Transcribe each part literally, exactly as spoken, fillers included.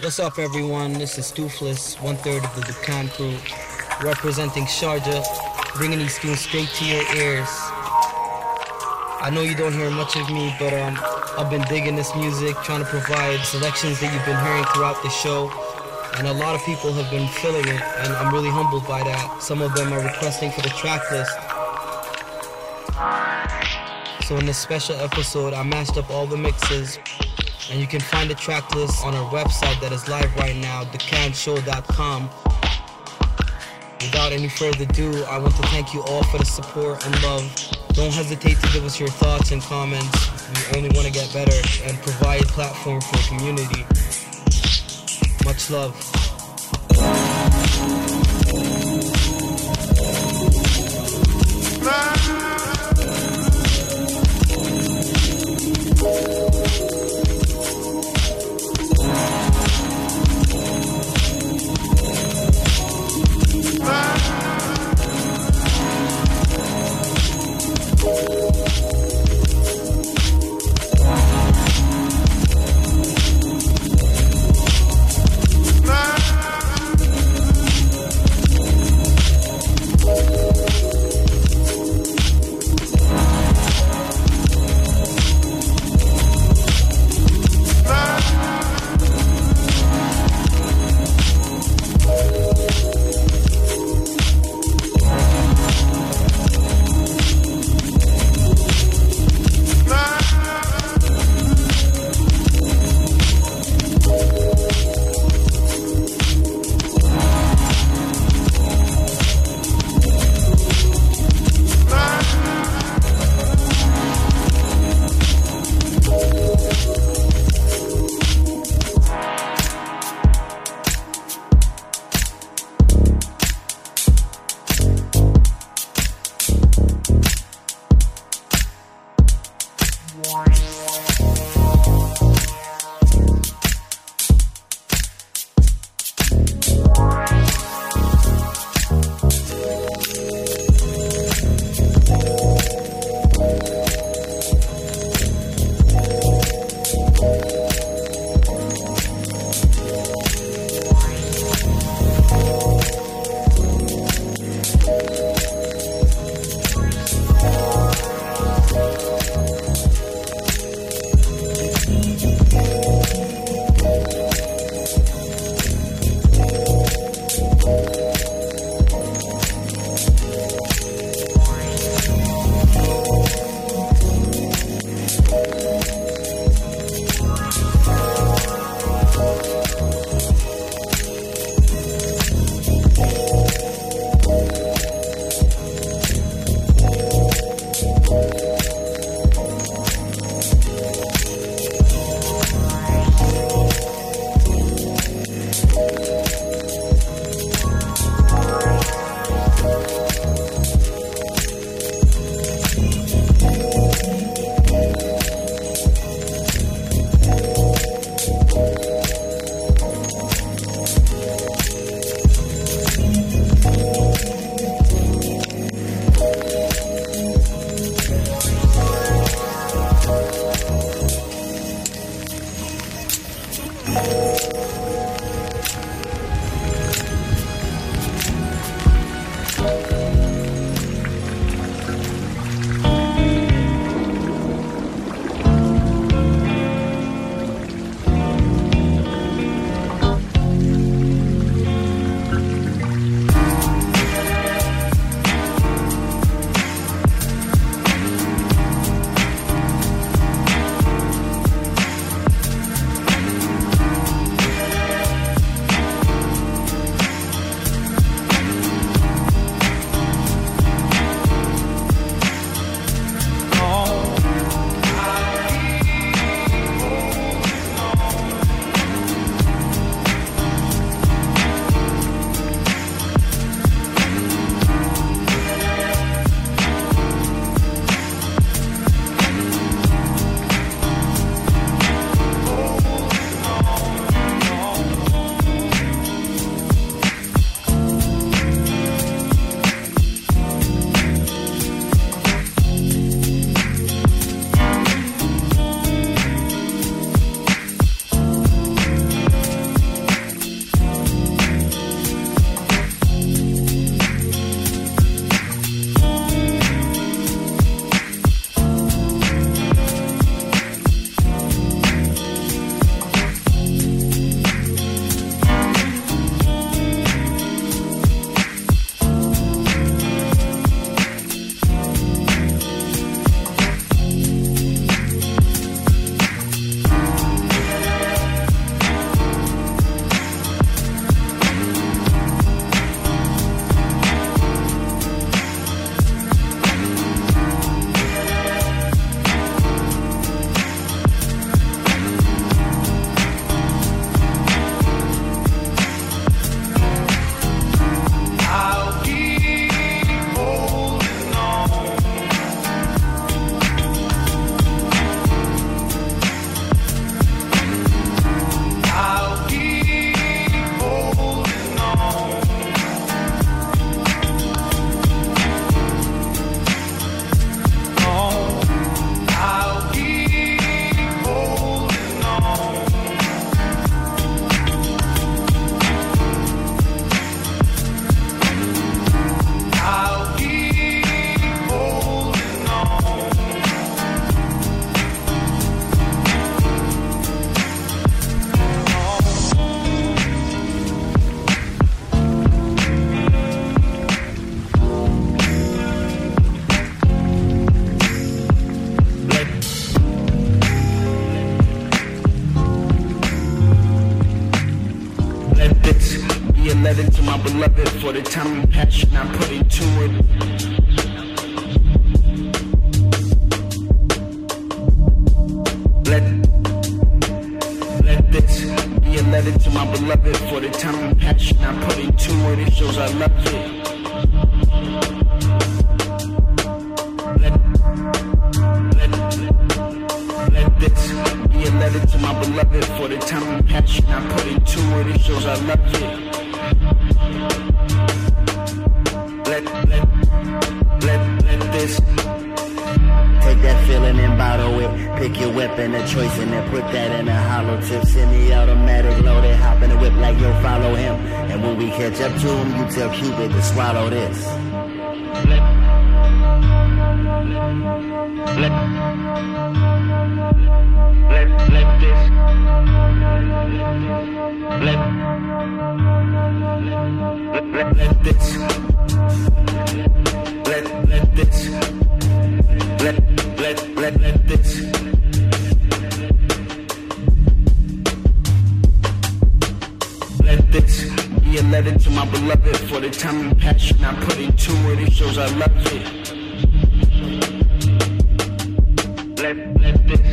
What's up, everyone? This is Toofless, one third of the Dukkan crew, representing Sharjah, bringing these tunes straight to your ears. I know you don't hear much of me, but um, I've been digging this music, trying to provide selections that you've been hearing throughout the show, and a lot of people have been feeling it, and I'm really humbled by that. Some of them are requesting for the track list. So in this special episode, I mashed up all the mixes, and you can find the track list on our website that is live right now, the can show dot com. Without any further ado, I want to thank you all for the support and love. Don't hesitate to give us your thoughts and comments. We only want to get better and provide a platform for the community. Much love. love it for the time and passion I put into it. Let, let this be a letter to my beloved for the time and passion I put into it. It shows I love it. Let, let, let this be a letter to my beloved for the time and passion I put into it. It shows I love it. Let, let, let, let this. Take that feeling and bottle it. Pick your weapon of choice and then put that in a hollow tip. Semi-automatic loaded, hop in the whip like yo, follow him. And when we catch up to him, you tell Cupid to swallow this. Let, let, let. Let, let this. Let, let, let, let this. Let, let this. Let, let, let, let this. Let this be a letter to my beloved for the time and passion I put into it. It shows I love it. Let, let this.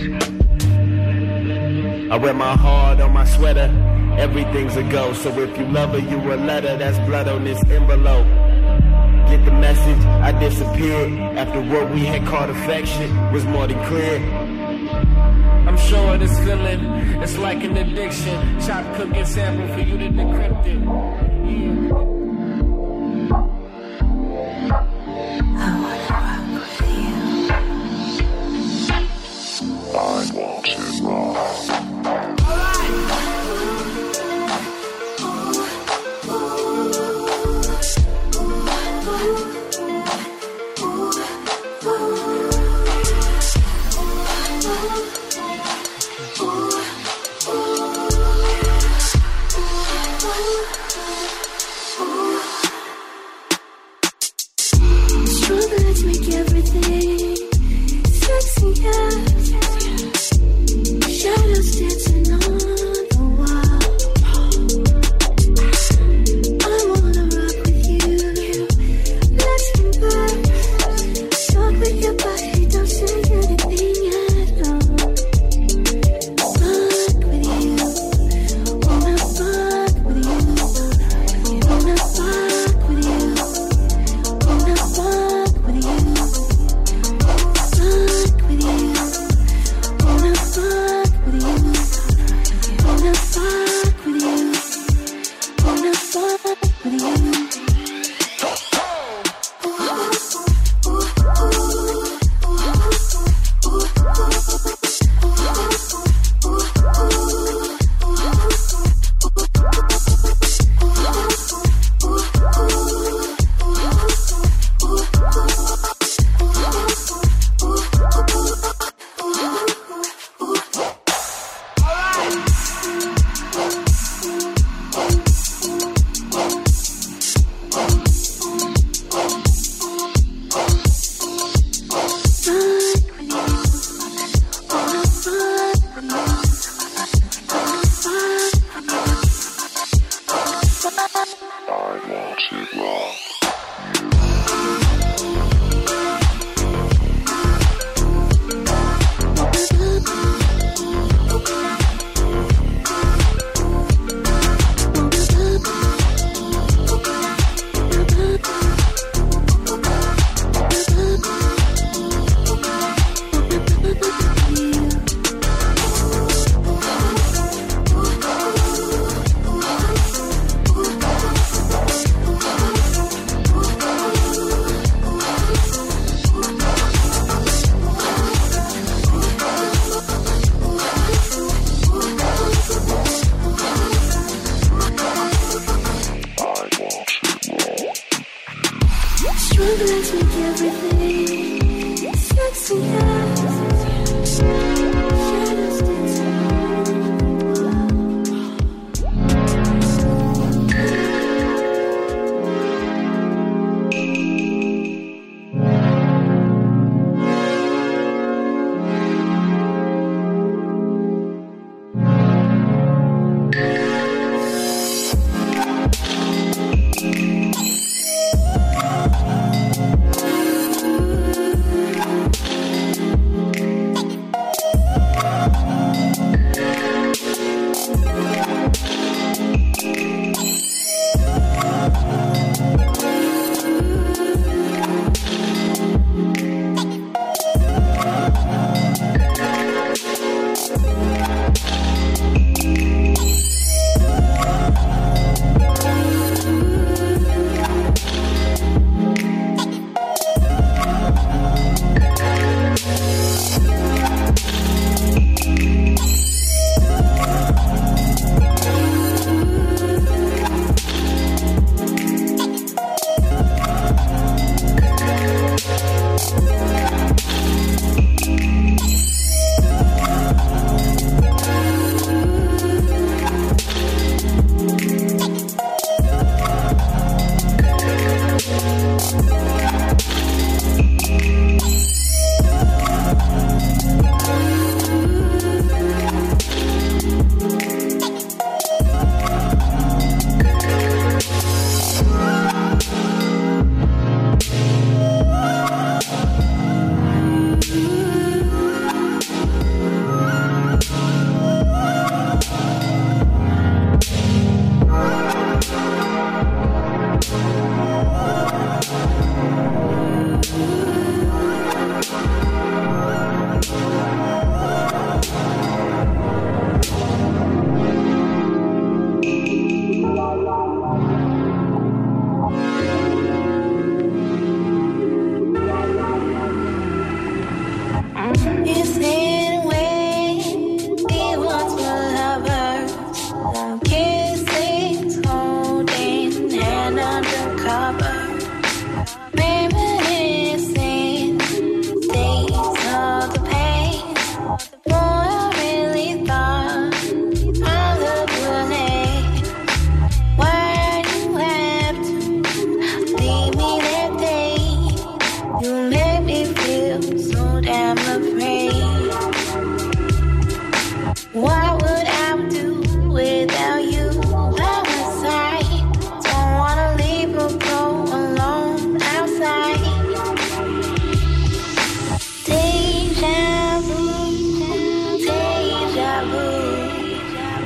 I wear my heart on my sweater, everything's a go. So if you love her, you a letter, that's blood on this envelope. Get the message, I disappeared. After what we had called affection was more than clear. I'm sure this feeling, it's like an addiction. Chopped cooking sample for you to decrypt it. Yeah. I want it raw. Shadows.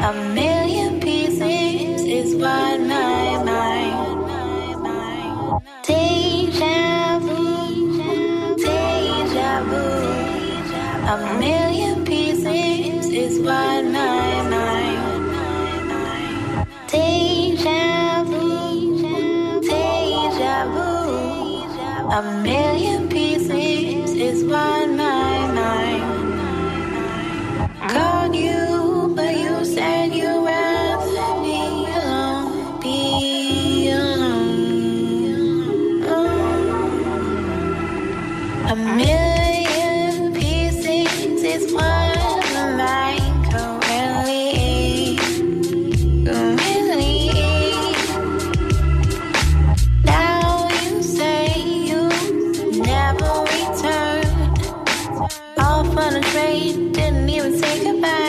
A million pieces is what my mind. Deja vu, deja vu. A million pieces is what my mind. Deja vu, deja vu. A million pieces is what my mind. Called you. And you'd rather be alone, be alone. Oh. A million pieces is what my mind can really eat, can really eat. Now you say you never returned, off on a train, didn't even say goodbye.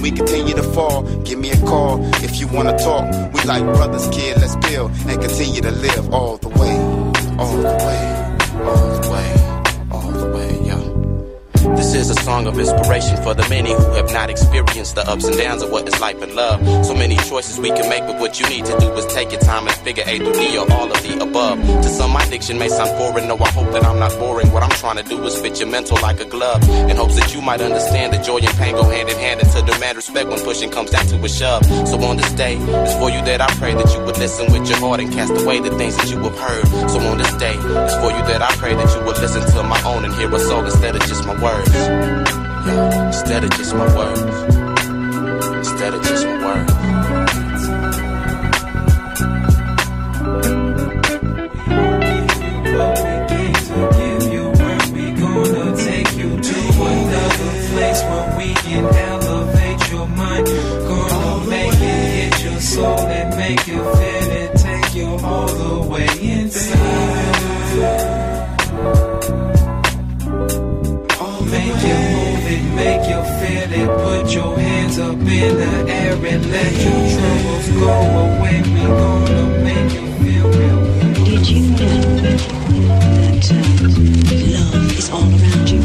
We can make, but what you need to do is take your time and figure A through D or all of the above. To some, my diction may sound foreign, though I hope that I'm not boring. What I'm trying to do is fit your mental like a glove, in hopes that you might understand that joy and pain go hand in hand, and to demand respect when pushing comes down to a shove. So on this day, it's for you that I pray that you would listen with your heart and cast away the things that you have heard. So on this day, it's for you that I pray that you would listen to my own and hear a soul instead of just my words. Yeah, instead of just my words. Instead of just my words. Where we gonna take you to another place where we can help. make you move it, make you feel it. Put your hands up in the air and let your troubles go away. We gonna make you feel real. Did you know that uh, love is all around you?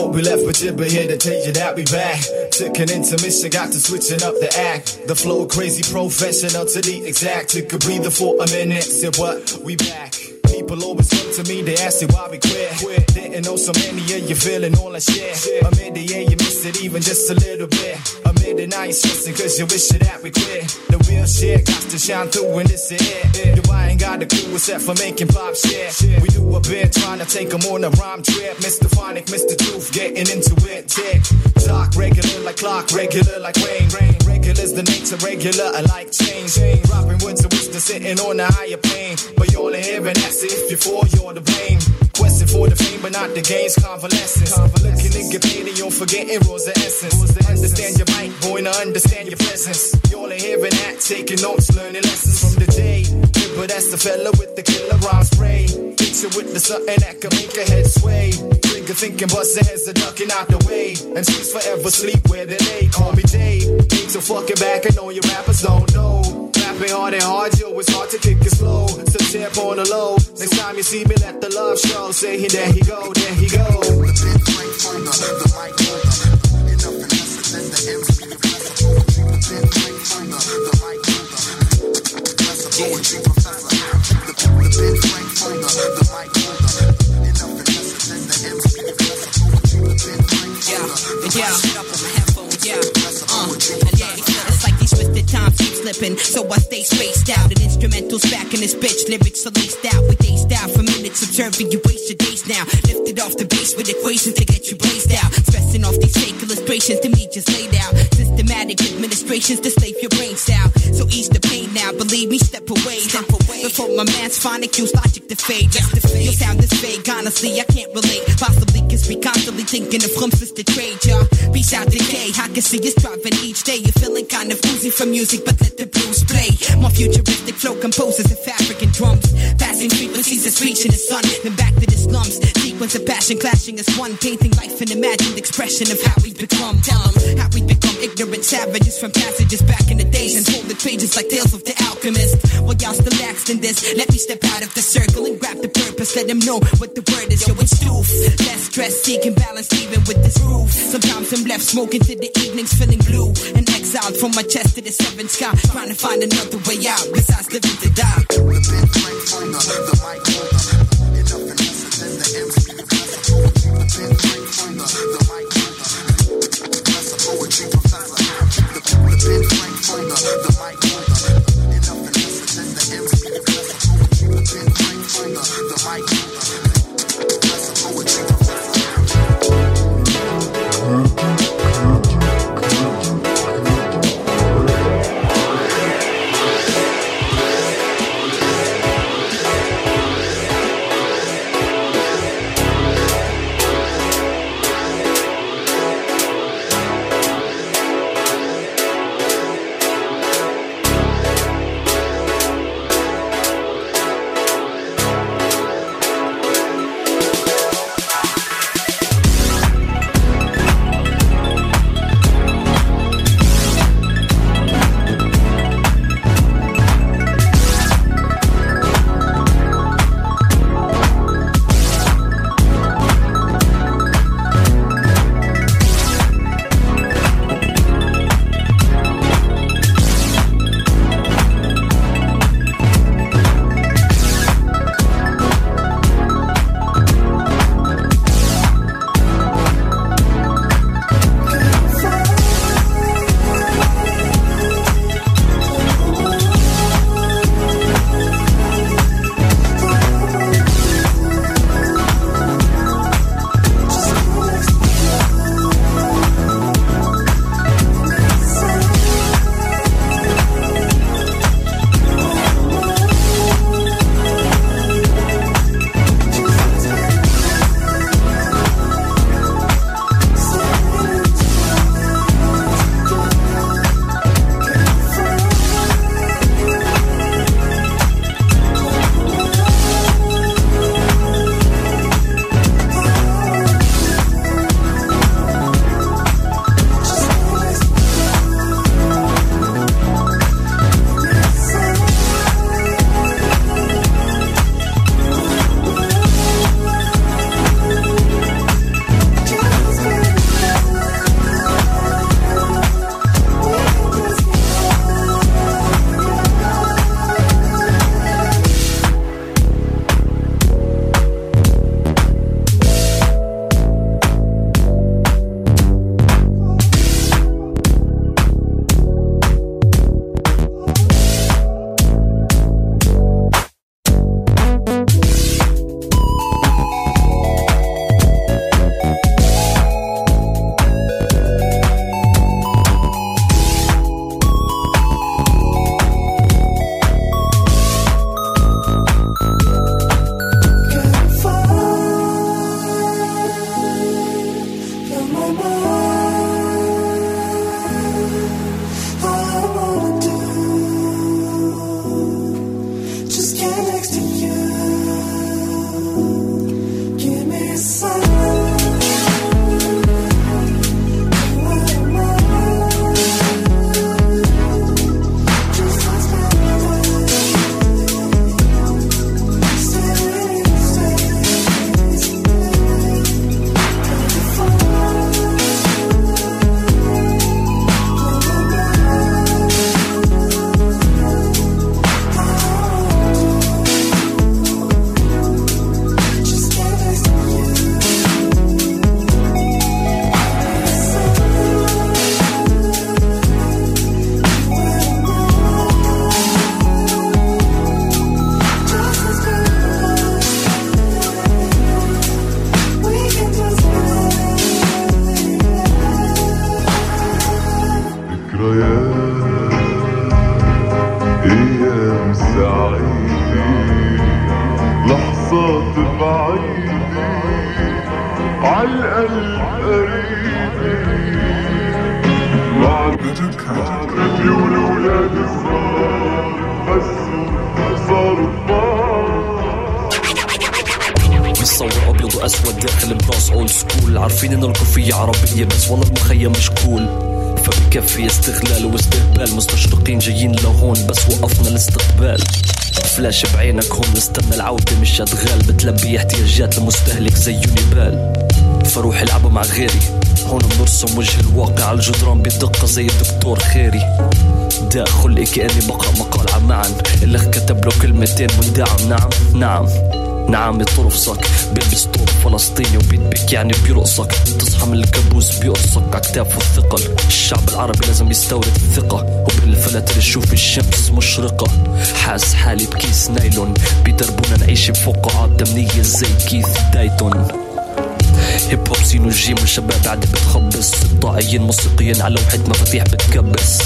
What we left with Jibba here to tell you that we back. Took an intermission, got to switching up the act. The flow crazy, professional to the exact. Took a breather for a minute, said what, we back. People always come to me, they ask me why we quit. quit. Didn't know so many of you feeling all that shit. shit. I mean, yeah, you missed it even just a little bit. I mean, and I ain't stressing cause you wish it that we quit. The real shit got to shine through and this is it. Do I ain't got a clue except for making pop shit. shit. We do a bit trying to take them on a rhyme trip. Mister Phonic, Mister Tooth, getting into it, tick. Talk regular like clock, regular like rain. rain. Regular's the nature, regular I like change. change. Robin Woods and Winston sitting on a higher plane. But y'all ain't hearing that. If you're for, you're to blame. Question for the fame, but not the game's convalescence. Looking and get paid and you're forgetting rules of essence. Understand your mic, boy, now understand your presence. Y'all ain't hearing that, taking notes, learning lessons from the day. But that's the fella with the killer rhyme spray. Picture with the something that can make a head sway. Trigger thinking, busting heads are ducking out the way. And she's forever sleep where they lay. Call me Jay. Things are fucking back, I know you rappers don't know. Rapping hard and hard, yo, it's hard to kick it slow. So tap on the low. Next time you see me, let the love show. Say, hey, there he go, there he go. The big microphone, the microphone. Enough and less, and then the M C professor. The big microphone, the microphone. The professor, going to professor. The big microphone, the microphone. Enough and less, and then the M C professor. The big microphone, yeah, yeah, up on my headphone, yeah, uh, yeah. Twisted time keep slipping, so I stay spaced out. And instrumentals back in this bitch, lyrics are laced out. We dazed out for minutes, observing you waste your days now. Lifted off the base with equations to get you blazed out. Stressing off these fake illustrations to me just laid out. Systematic administrations to slave your brains out. So ease the pain now, believe me, step away. Step away. Before my man's phonic use logic to fade. Just to fade. Your sound is vague, honestly, I can't relate. Possibly cause we constantly thinking of rumses to trade, y'all. Peace out decay, I can see you striving each day. You're feeling kind of losing for music, but let the blues play. More futuristic flow composes of fabric and drums. Passing frequencies is reaching the sun, then back to the slums. Sequence of passion clashing as one, painting life and imagined expression of how we become. Tell them how we become ignorant savages from passages back in the days and holding pages like tales of the alchemist. While y'all still lax in this, let me step out of the circle and grab the purpose. Let them know what the word is. Yo, it's doof. Less stress, seeking balance, even with this roof. Sometimes I'm left smoking to the evenings, feeling blue and exiled from my chest to the seventh sky, trying to find another way out, besides living to die. The big microphone, the microphone. Enough and less, and then the M C professor. The big microphone, the microphone. Professor, poetry professor. The big microphone, the microphone. Enough and less, and then the M C professor. The big microphone, the microphone. Professor, poetry professor. على القريب وعدت كانت والولاد صغار بس صاروا بالصور ابيض واسود داخل بلاص اولد سكول عارفين ان الكوفيه عربيه بس والله المخيم مش كول فبكفي استغلال واستهبال مستشرقين جايين لهون بس وقفنا الاستقبال فلاش بعينك هم نستنى العودة مش أدغال بتلبي احتياجات المستهلك زي يونيبال فروح العبه مع غيري هون بنرسم وجه الواقع على الجدران بدقة زي الدكتور خيري داخل كأني بقرأ مقال عن معن اللي كتب له كلمتين مندعم نعم نعم نعم يطرفصك بلبس طوب فلسطيني وبيتبك يعني بيرقصك تصحى من الكابوس بيقرصك عكتافه الثقل الشعب العربي لازم يستورد الثقة وبين الفلاتر يشوف الشمس مشرقة حاس حالي بكيس نايلون بيدربونا نعيش بفقاعات دمنية زي كيث دايتون هيب هوب سين وجيم والشباب عاد بتخبص قطاعيين موسيقيين على لوحة مفاتيح بتكبس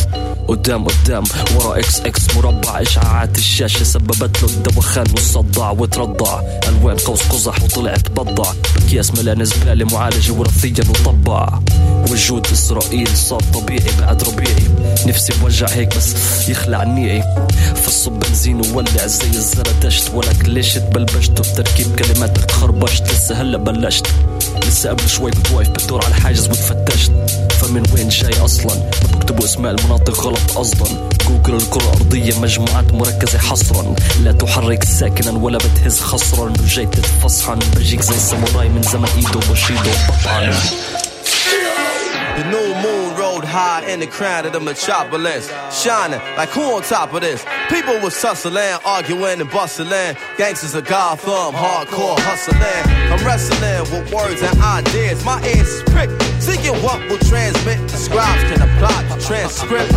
قدام قدام ورا اكس اكس مربع اشعاعات الشاشه سببت له الدوخان والصداع وترضع الوان قوس قزح وطلعت بضع اكياس ملان زباله معالجه وراثيا وطبع وجود اسرائيل صار طبيعي بعد ربيعي نفسي بوجع هيك بس يخلع نيعي فصب بنزين وولع زي الزردشت ولك ليش تبلبشت بتركيب كلماتك خربشت لسه هلا بلشت لسه قبل شوي كنت واقف بتدور على حاجز وتفتشت فمن وين جاي اصلا ما بكتبوا اسماء المناطق غلط قصدا جوجل الكره الارضيه مجموعات مركزه حصرا لا تحرك ساكنا ولا بتهز خصرا وجاي تتفصحن بجيك زي الساموراي من زمن ايده وبشيده وبطعن The new moon rode high in the crown of the metropolis Shining like who on top of this People was tussling, arguing and bustling Gangsters of Gotham, hardcore hustling I'm wrestling with words and ideas My ears is pricked Seeking what will transmit The scribes can apply the transcript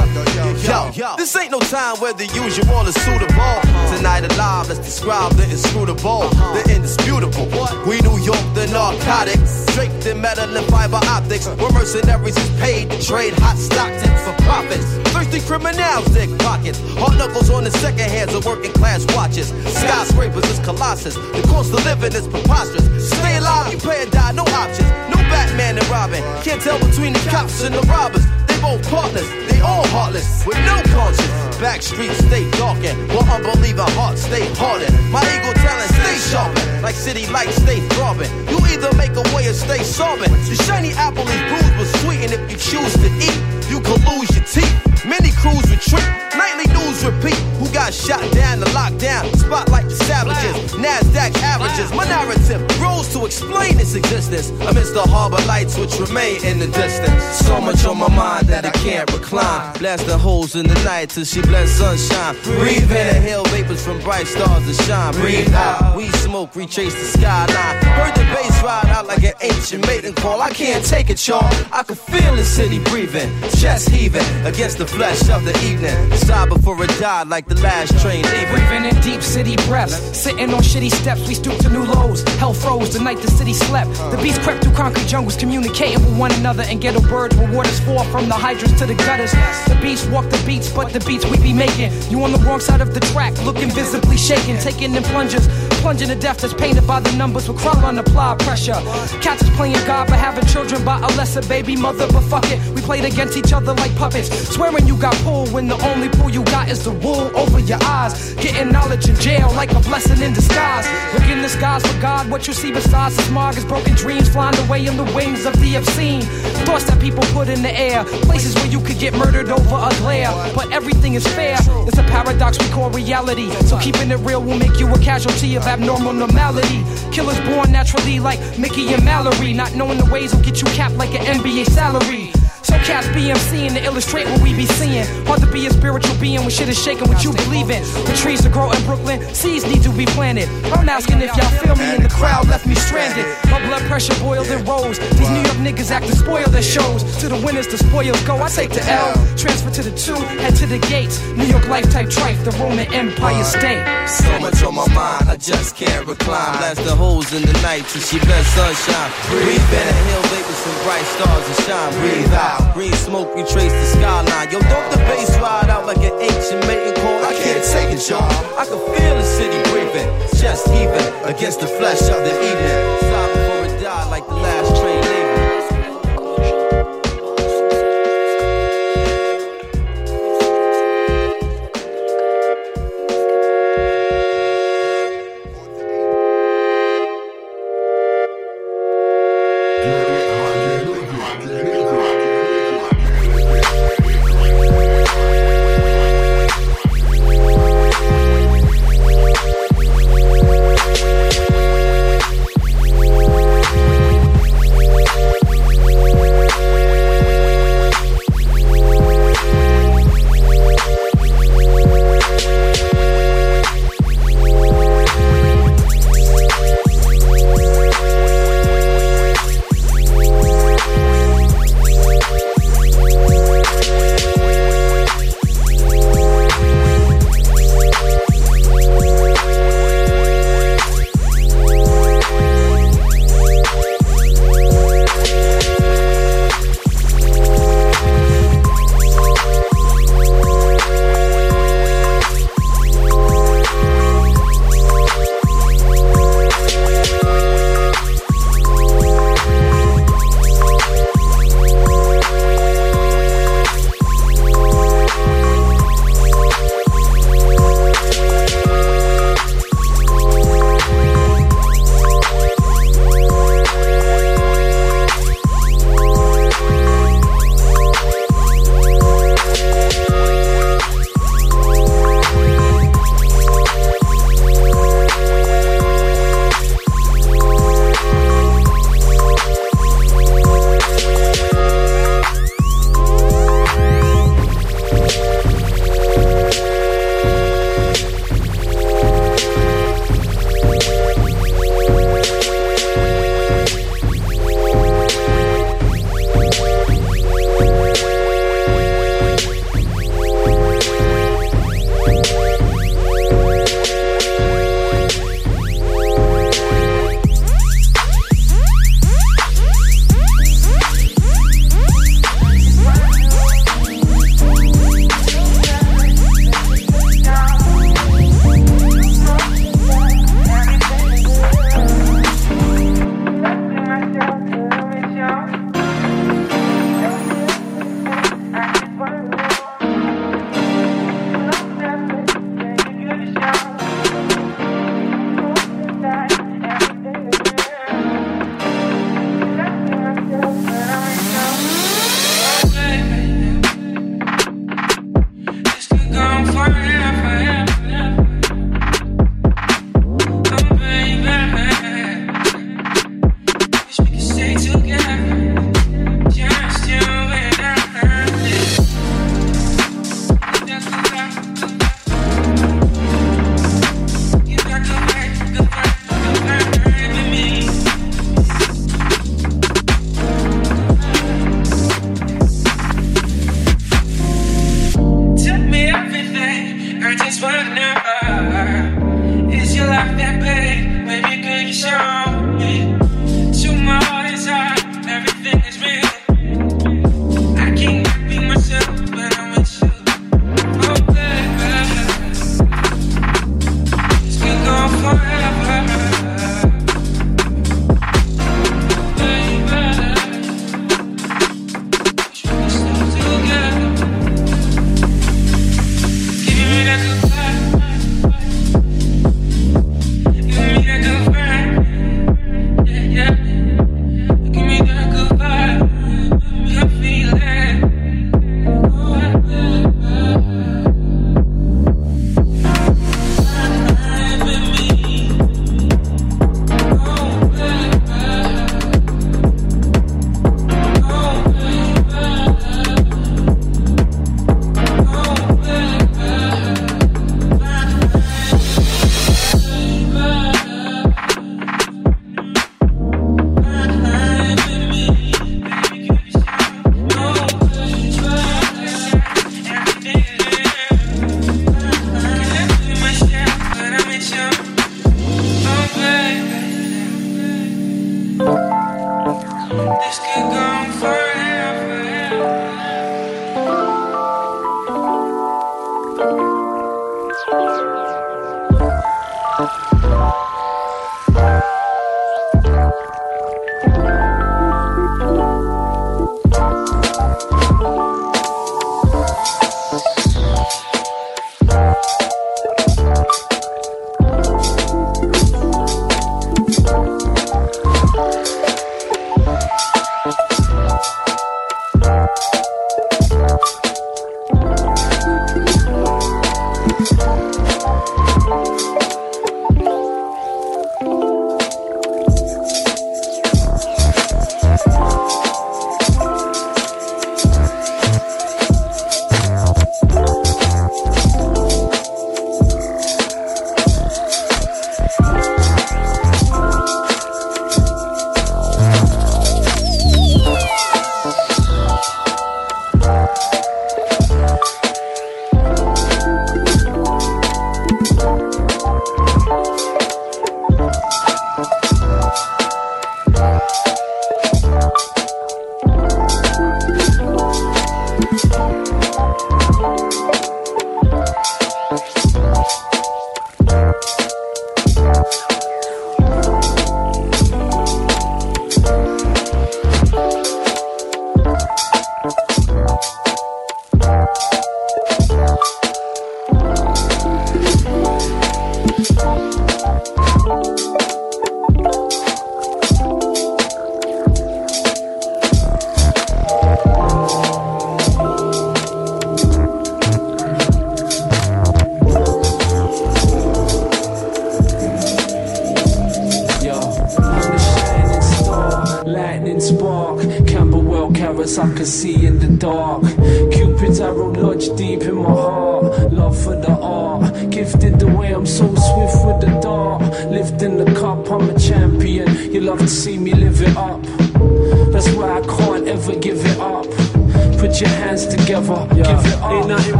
Yo, this ain't no time where the usual is suitable Tonight alive, let's describe the inscrutable The indisputable We New York, the narcotics Draped in metal and fiber optics We're mercenaries who's paid to trade hot stock tips for profits Thirsty criminals, dick pockets Hard knuckles on the second hands of working class watches Skyscrapers is colossus The cost of living is preposterous Stay alive, you play or die, no options No Batman and Robin Can't tell between the cops and the robbers They both partners, they all heartless With no conscience Back streets stay darkened While unbeliever hearts stay hardened My ego talent stay sharpened Like city lights stay throbbing You either make a way or stay sobbing The shiny apple is bruised but sweet And if you choose to eat, you could lose your teeth Many crews retreat Nightly news repeat Who got shot down the lockdown Spotlight the savages NASDAQ averages My narrative grows to explain its existence Amidst the harbor lights which remain in the distance So much on my mind that I can't recline Blast the holes in the night till she blends sunshine Breathe in inhale vapors from bright stars that shine Breathe out, weed smoke, retrace the skyline Heard the bass ride out like an ancient maiden call I can't take it y'all, I can feel the city breathing Chest heaving against the flesh of the evening Sigh before it died like the last train leaving Breathing in deep city breaths Sitting on shitty steps, we stoop to new lows Hell froze the night the city slept The beast crept through concrete jungles Communicating with one another and ghetto birds were waters for from the hydrants to the gutters The beast walk the beats But the beats we be making You on the wrong side of the track Looking visibly shaken Taking in plungers Plunging to death that's painted by the numbers With crime on applied pressure Cats is playing God But having children by a lesser baby mother But fuck it We played against each other like puppets Swearing you got pulled When the only pull you got Is the wool over your eyes Getting knowledge in jail Like a blessing in disguise Look in the skies for God What you see besides the smog Is broken dreams Flying away in the wings of the obscene Thoughts that people put in the air Places where you could get murdered over a glare But everything is fair It's a paradox we call reality So keeping it real will make you a casualty Of abnormal normality Killers born naturally like Mickey and Mallory Not knowing the ways will get you capped like an N B A salary So cats B M C to illustrate what we be seeing Hard to be a spiritual being when shit is shaking What you believe in When trees to grow in Brooklyn Seeds need to be planted I'm asking if y'all feel me And the crowd left me stranded My blood pressure boiled and rose These New York niggas acting spoiled at shows To the winners the spoils go I take the L Transfer to the two Head to the gates New York life type trife The Roman Empire State So much on my mind I just can't recline Blast the holes in the night Till she bless sunshine Breathe in Inhale vapors from bright stars that shine Breathe out Green smoke, we trace the skyline Yo, don't the bass ride out like an ancient maiden call I can't take it, y'all I can feel the city breathing Chest heaving against the flesh of the evening Stop before it died like the last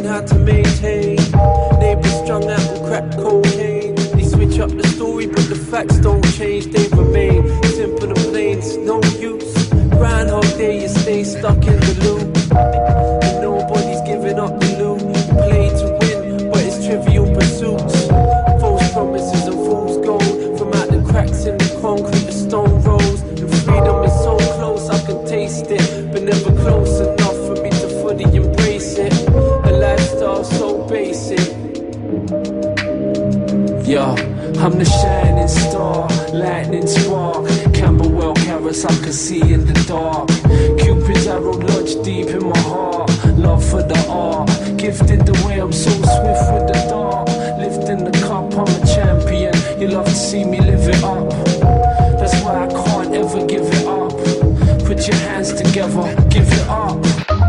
learning how to maintain. Neighbors strung out and crack cocaine. They switch up the story, but the facts don't change. They remain simple and plain. It's no use. Grind all day, you stay stuck in the loop. And nobody's giving up the loot. Play to win, but it's trivial pursuits. False promises and fool's gold. From out the cracks in the concrete, the stone rolls. And freedom is so close, I can taste it, but never close enough for me to fully embrace it. A lifestyle so basic. Yo, I'm the shining star, lightning spark. Camberwell carrots I can see in the dark. Cupid's arrow lodged deep in my heart. Love for the art, gifted the way, I'm so swift with the dart. Lifting the cup, I'm a champion. You love to see me live it up. That's why I can't ever give it up. Put your hands together, give it up. That's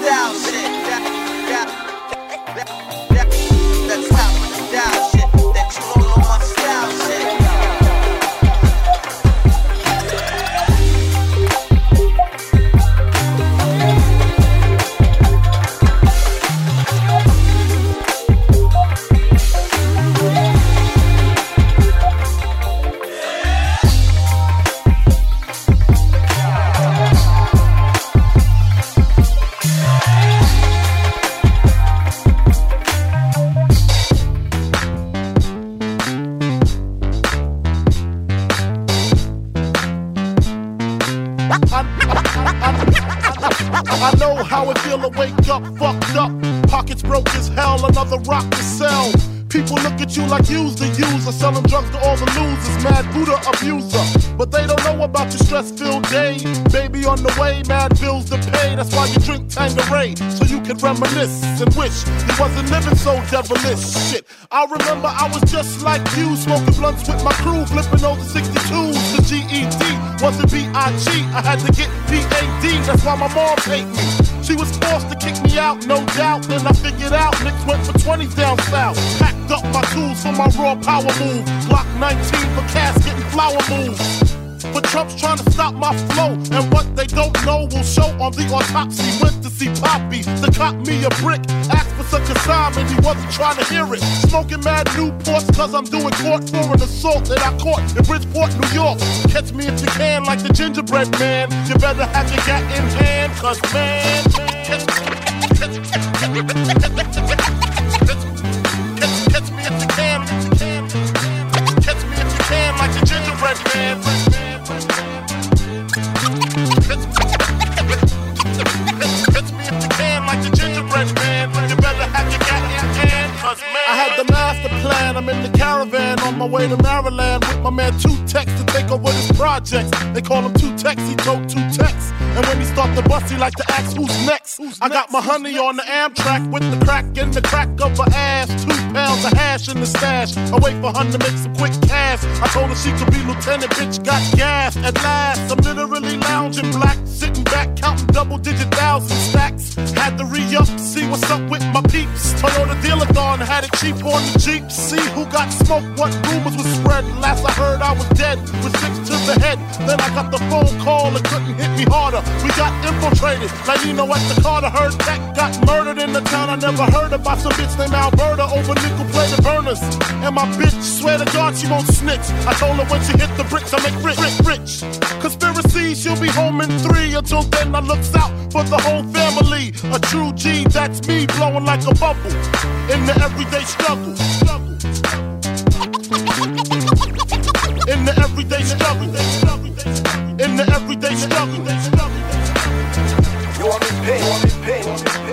reality. I, I, I, I, I know how it feel to wake up fucked up. Pockets broke as hell, another rock to sell. People look at you like you's the user, selling drugs to all the losers, mad Buddha abuser. But they don't know about your stress-filled day. Baby on the way, mad bills to pay. That's why you drink Tangeray, so you can reminisce and wish you wasn't living so devilish. Shit, I remember I was just like you, smoking blunts with my crew, flipping over sixty-twos to G E D. Wasn't B I G, I had to get P A D. That's why my mom hate me. She was forced to kick me out, no doubt. Then I figured out, Nick went for twenties down south. Packed up my tools for my raw power move. Glock nineteen for casket and flower moves. But Trump's trying to stop my flow. And what they don't know will show on the autopsy. Went to see Poppy to cop me a brick. Asked for such a time and he wasn't trying to hear it. Smoking mad Newports cause I'm doing court for an assault that I caught in Bridgeport, New York. Catch me if you can like the gingerbread man. You better have your gat in hand cause man, catch, catch, catch me if you can, catch me if you can like the gingerbread man. I'm in the caravan on my way to Maryland with my man Two Tex to take over his projects. They call him Two Tex, he told Two Tex. And when he start the bus, he like to ask who's next. Who's I got next? My honey on the Amtrak with the crack in the crack of her ass. Two pounds of hash in the stash. I wait for her to make some quick cash. I told her she could be lieutenant, bitch got gas. At last, I'm literally lounging black, sitting back, counting double digit thousand stacks. Had to re-up, see what's up with my peeps. Toyota dealer gone, had it cheap on the Jeep. See who got smoked, what rumors was spread. Last I heard I was dead, with six to the head. Then I got the phone call, it couldn't hit me harder. We got infiltrated, like Nino at the Carter. Heard that got murdered in the town I never heard of, by some bitch named Alberta over nickel-plated burners. And my bitch, swear to God she won't snitch. I told her when she hit the bricks I make rich, rich, rich. Conspiracy, she'll be home in three. Until then I looks out for the whole family. A true G, that's me, blowing like a bubble in the everyday struggle. In the everyday struggle. In the everyday struggle. You want me pain? You want me pain? You want me pain?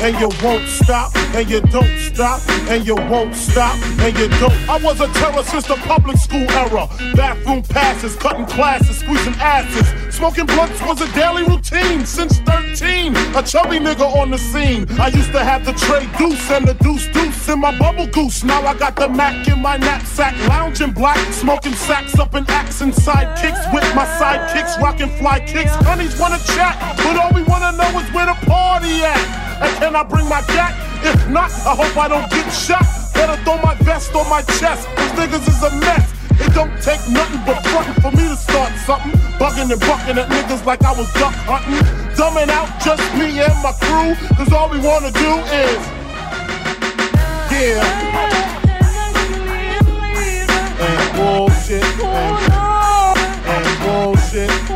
And you won't stop, and you don't stop, and you won't stop, and you don't. I was a terror since the public school era. Bathroom passes, cutting classes, squeezing asses. Smoking blunts was a daily routine since thirteen. A chubby nigga on the scene. I used to have the tray Deuce and the Deuce Deuce in my bubble goose. Now I got the Mac in my knapsack, lounging black, smoking sacks up in Axe and sidekicks with my sidekicks, rocking fly kicks. Honeys wanna chat, but all we wanna know is where the party at. And can I bring my jack? If not, I hope I don't get shot. Better throw my vest on my chest. These niggas is a mess. It don't take nothing but frontin' for me to start something. Buggin' and buckin' at niggas like I was duck hunting. Dumbing out just me and my crew. Cause all we wanna do is yeah. And bullshit. And, and bullshit. And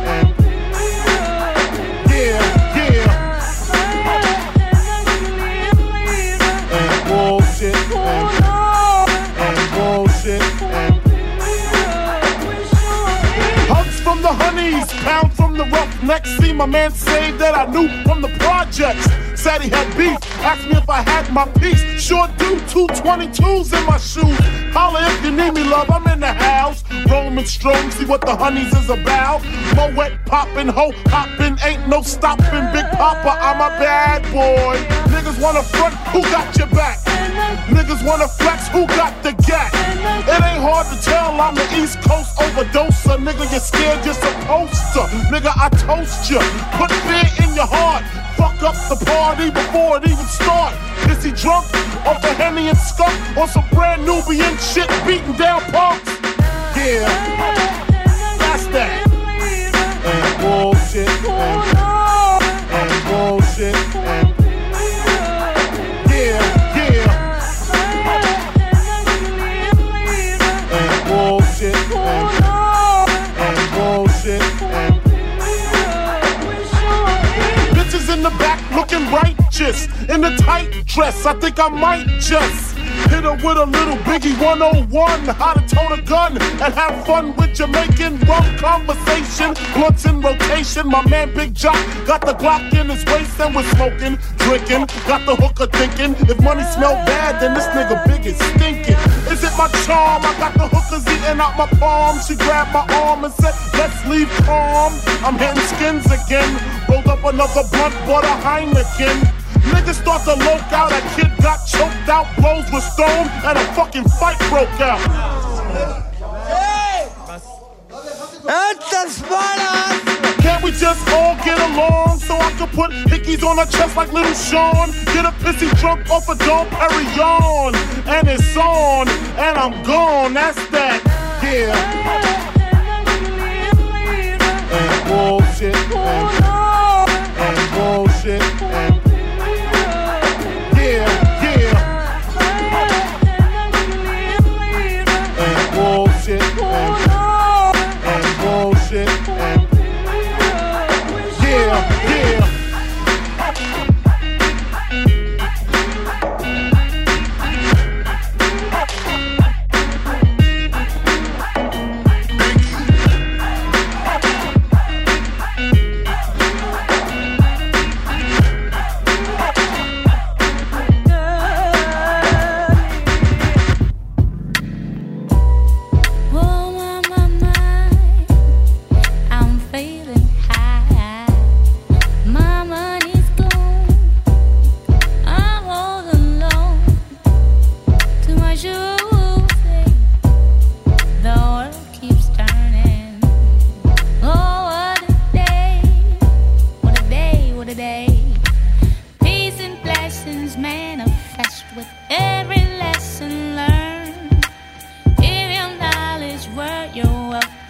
pound from the roughneck, see my man saved that I knew from the projects. Said he had beef, asked me if I had my piece. Sure do, two twenty-twos in my shoes. Holla if you need me, love, I'm in the house. Roman strong, see what the honeys is about. Moet poppin', ho hoppin', ain't no stoppin'. Big Papa, I'm a bad boy. Niggas wanna front, who got your back? Niggas wanna flex, who got the gap? It ain't hard to tell, I'm the East Coast overdoser. Nigga, you're scared, you're supposed to. Nigga, I toast you, put fear in your heart. Fuck up the party before it even start. Is he drunk, off the Henny and skunk, on some brand Nubian shit, beating down punks? Yeah, that's that. And bullshit, and, and bullshit, and in the back looking righteous, in the tight dress, I think I might just hit her with a little Biggie one oh one, how to tote a gun and have fun with Jamaican rum conversation, blunts in rotation, my man Big Jock got the Glock in his waist and was smoking, drinking, got the hooker thinking, if money smell bad then this nigga Big is stinking, is it my charm, I got the hookers eating out my palm, she grabbed my arm and said let's leave calm, I'm hitting skins again. Rolled up another blunt, bought a Heineken. Niggas start to loke out, a kid got choked out, blows were stoned, and a fucking fight broke out. Hey! That's the spot on! Can't we just all get along so I can put hickeys on her chest like little Sean? Get a pissy drunk off a Dom Perignon, and it's on, and I'm gone, that's that, yeah. And bullshit, and bullshit. And, yeah, yeah. And bullshit. And, and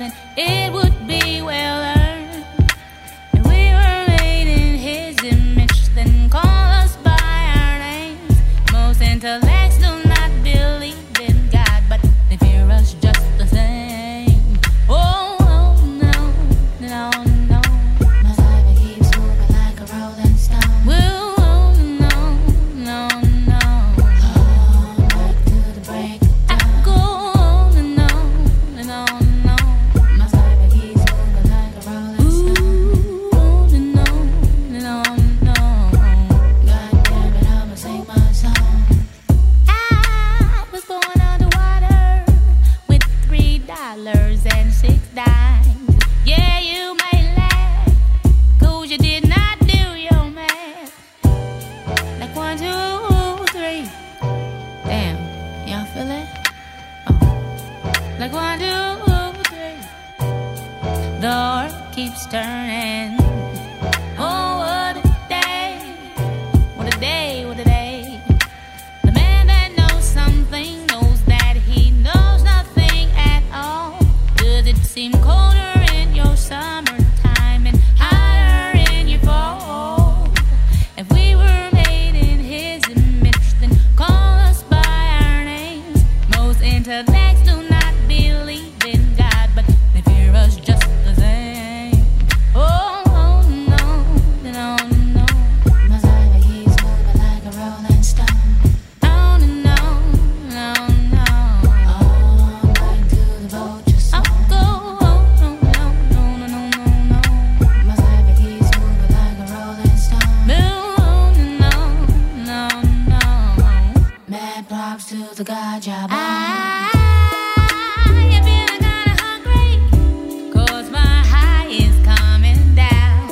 then it would be well earned. And we were made in his image, then call us by our names. Most intellects do not believe in God, but they fear us just the same. Oh, oh no, no, no. My life keeps moving like a rolling stone. Well, oh, no, no, no. Oh, back to the break. Like one, two, three. The earth keeps turning. Oh, what a day. What a day, what a day. The man that knows something knows that he knows nothing at all. Does it seem colder in your summertime and hotter in your fall? If we were made in his image, then call us by our names. Most intellects do not the God job. I, you're feeling kinda hungry, cause my high is coming down.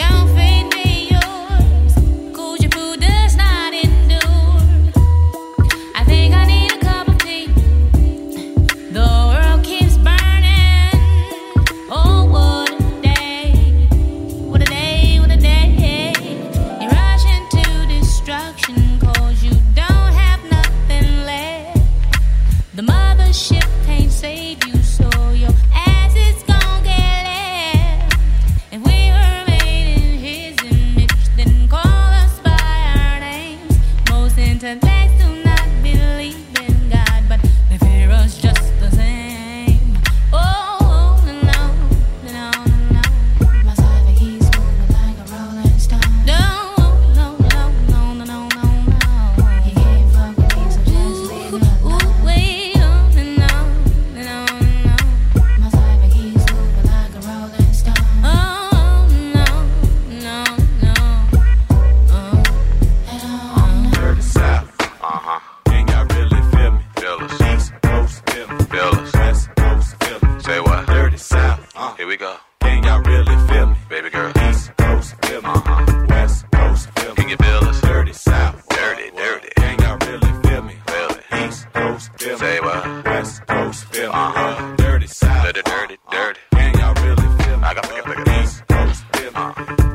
Don't feed me yours, cause your food does not endure. I think I need a cup of tea. The world keeps burning. Oh, what a day. What a day, what a day. You rush into destruction, cause you don't have the mothership can't save you, so your ass is gon' get left. And we were made in his image, then call us by our names. Most intellects do not believe in God, but they fear us just the same. Oh, no, no, no. My side keeps moving like a rolling stone. No, no, no, no, no, no, no. He can't fuck with me, so just leave him alone. Here we go. Can y'all really feel me? Baby girl. East Coast feel me. Uh-huh. West Coast feel me. Can you feel us? Dirty South. Dirty, dirty. Can y'all really feel me? Really? East Coast feel me. Say what? West Coast feel me. Uh-huh. Dirty South. Dirty, dirty, dirty. Can y'all really feel me? I got to pick up the East Coast feel me.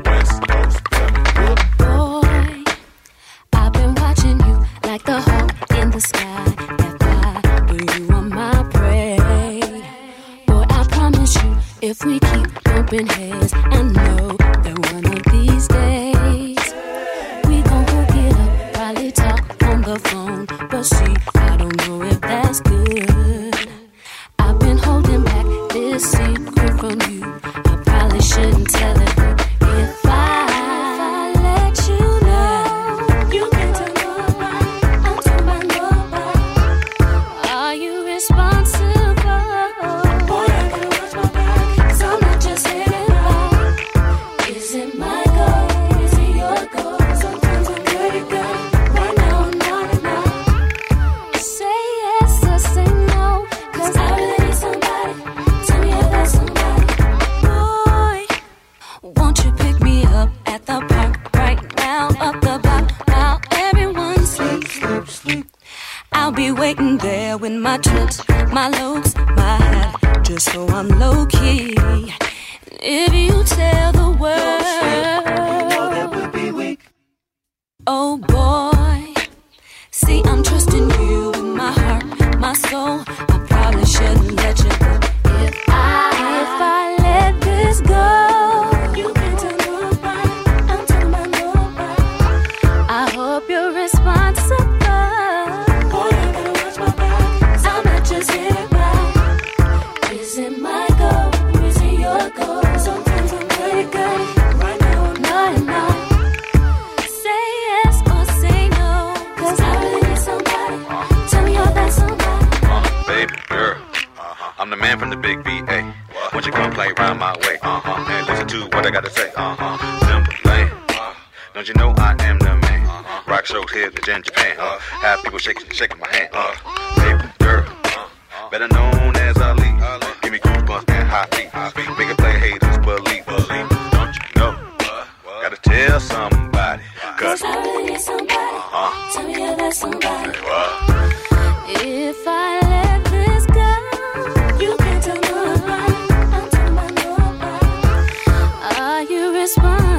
West Coast feel me. Good boy, I've been watching you like the hawk in the sky. That fly, but you are my prey. Boy, I promise you. If we keep bumping heads and know that one of these days we gon' hook it up, probably talk on the phone. But see, I don't know if that's good. I've been holding back this secret from you. I probably shouldn't tell it, but if I, if I let you know, you can tell nobody, I'll tell by nobody. Are you responsible? I'll be waiting there with my trips, my looks, my hat, just so I'm low-key. If you tell the world, oh boy, see I'm trusting you with my heart, my soul. I probably shouldn't let you go if I Don't play round my way, uh-huh. And listen to what I gotta say, uh-huh. Simple thing. Don't you know I am the man? Uh-huh. Rock shows here, the in Japan. Uh, have people shaking, shaking my hand. Uh, baby girl, uh, better known as Ali. Uh, Give me goosebumps and high feet. Uh, Make it play haters believe. Believe. Don't you know? Uh, gotta tell somebody. Cause I really need somebody. Uh-huh. Tell me you're that somebody. Hey, uh, if I let this go, you can't tell nobody. I'm talking about nobody. Are you responsible?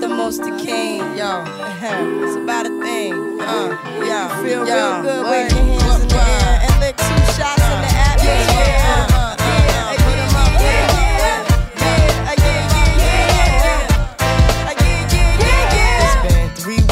with the most decaying. Yo, it's about a thing. Uh, yo, feel yo, real good. Boy. Wave your hands in the air and lick two shots uh, in the atmosphere. Yeah, yeah.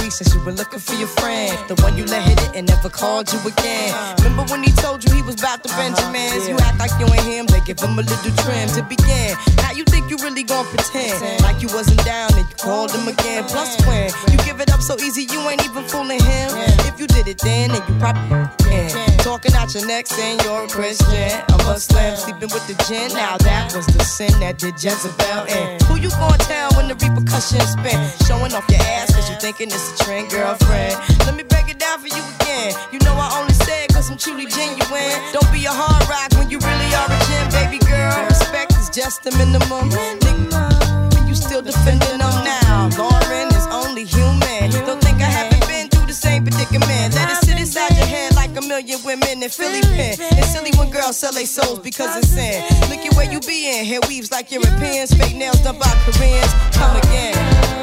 Since you were looking for your friend, the one you let hit it and never called you again. Uh, Remember when he told you he was about to uh-huh, Benjamins? Yeah. You act like you ain't him, they give him a little trim to begin. Now you think you really gon' pretend like you wasn't down and you called him again. Plus when you give it up so easy, you ain't even fooling him. Yeah. If you did it then, then you probably can. Yeah. Talking out your neck saying you're a Christian, a Muslim, sleeping with the gin. Now that was the sin that did Jezebel in. Who you gon' tell when the repercussions spin? Showing off your ass cause you thinking it's a girlfriend, let me break it down for you again. You know I only say it cause I'm truly genuine. Don't be a hard rock when you really are a gem, baby girl. Respect is just the minimum. Nigga, you still defending them now. Lauren is only human. Don't think I haven't been through the same predicament. Let it sit inside your head like a million women in Philly pen. It's silly when girls sell their souls because it's sin. Look at where you be in. Hair weaves like Europeans. Fake nails done by Koreans. Come again.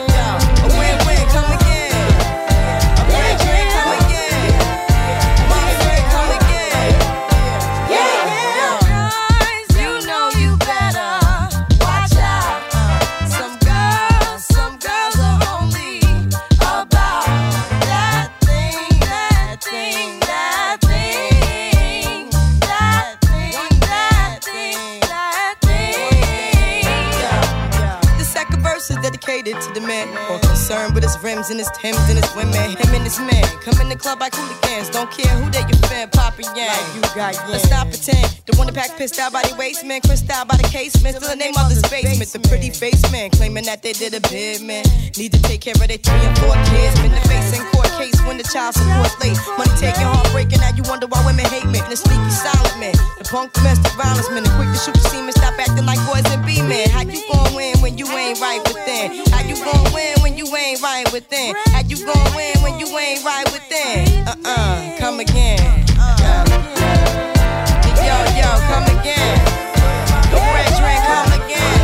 Yo, a win-win. Come again. To the man, or concerned with his rims and his Timbs and his women, him and his men. Come in the club like hooligans, don't care who they your fan, Papa Yang. Like you got Yang. Let's not pretend. The one that pack pissed out by the waist, man, crissed out by the casement, still in their mother's basement. The pretty face man, claiming that they did a bid, man. Need to take care of their three and four kids. Been the face in court case when the child support late. Money taking, heartbreaking, now you wonder why women hate men. The sneaky silent man, the punk domestic violence man, the quick to shoot the semen, stop acting like boys and be men. How you gon' win when you ain't right within? How you gon' win when you ain't right within? How you gon' win when you ain't right within? Uh-uh, come again. Uh, yo, yo, come again. The red drink, come again.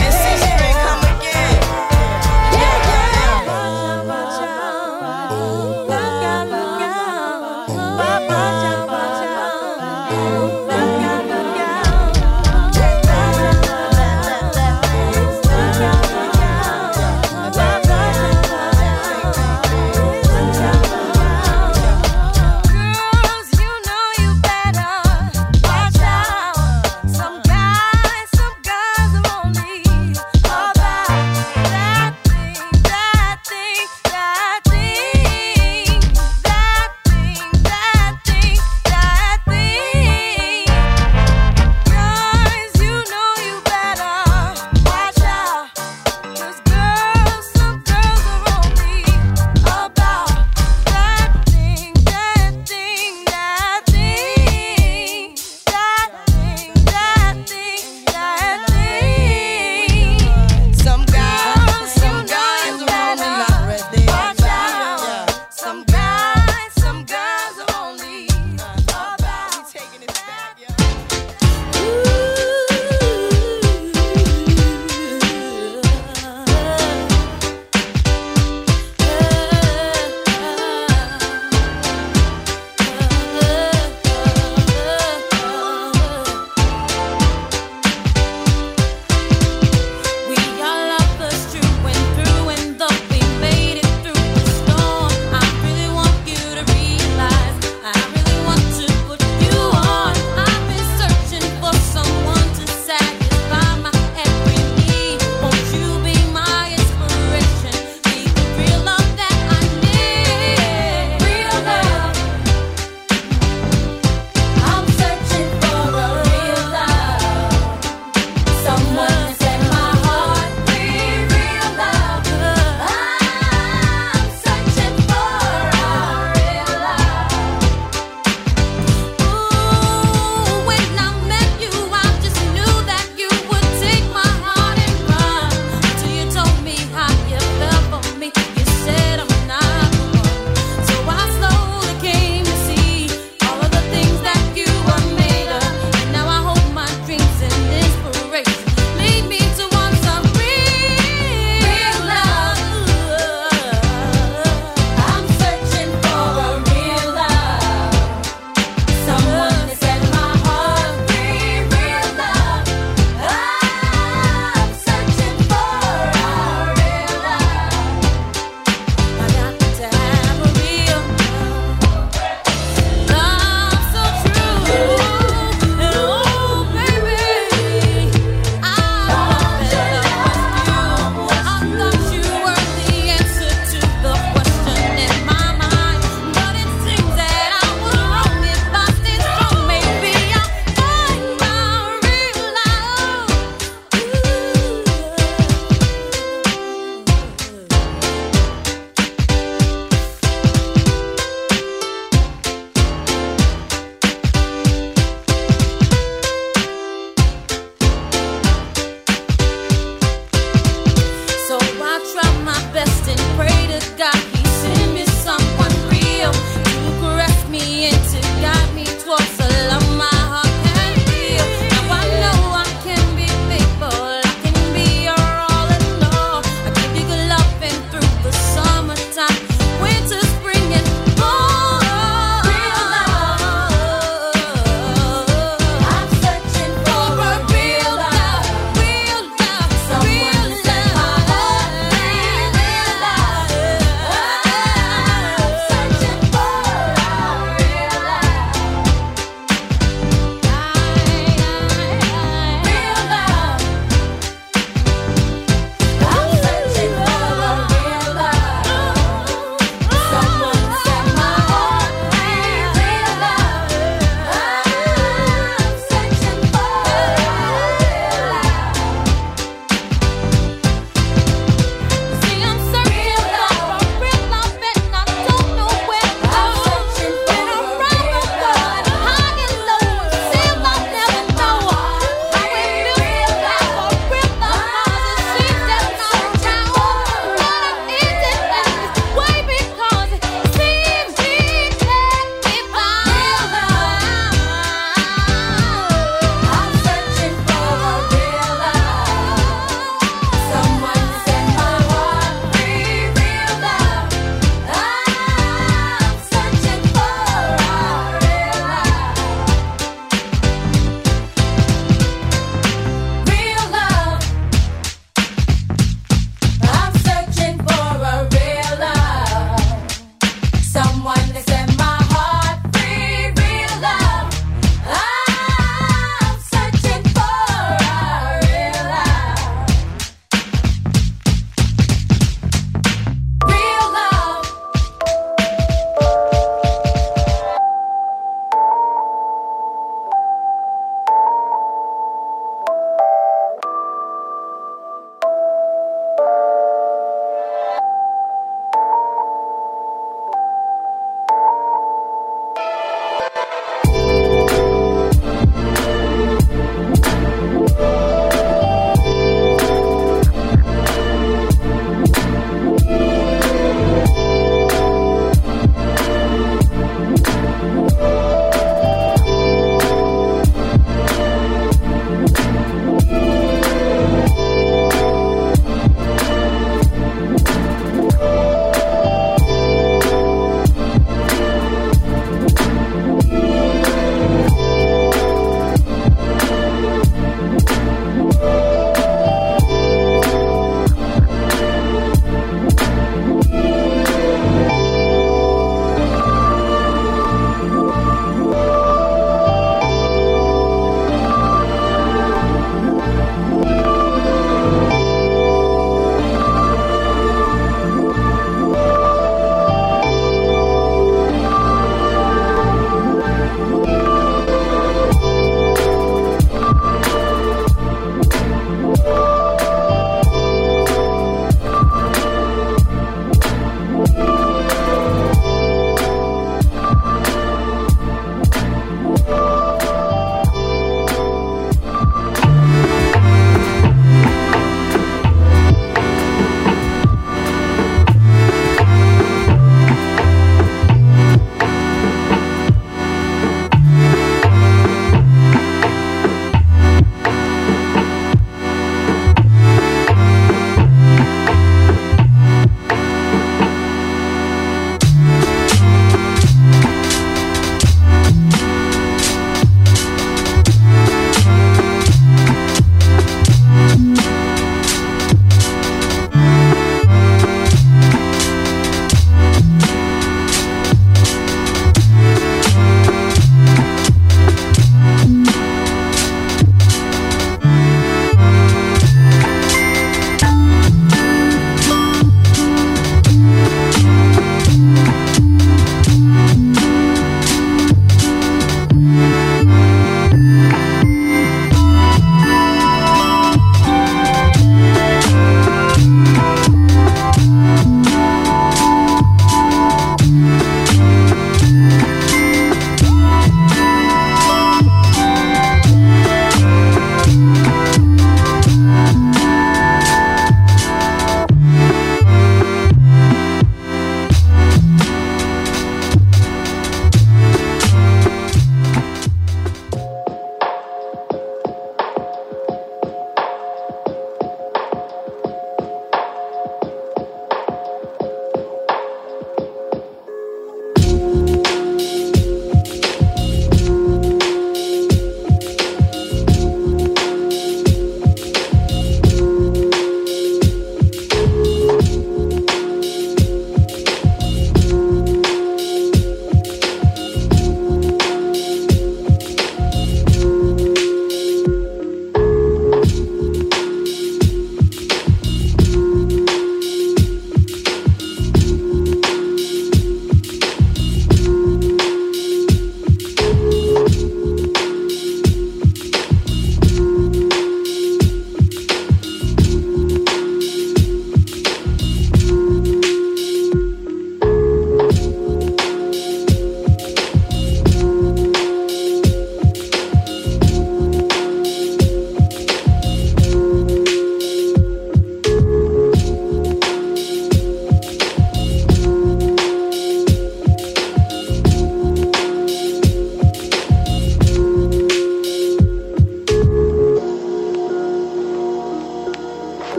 And six drink, come again. Yo, yo, yo. Girl,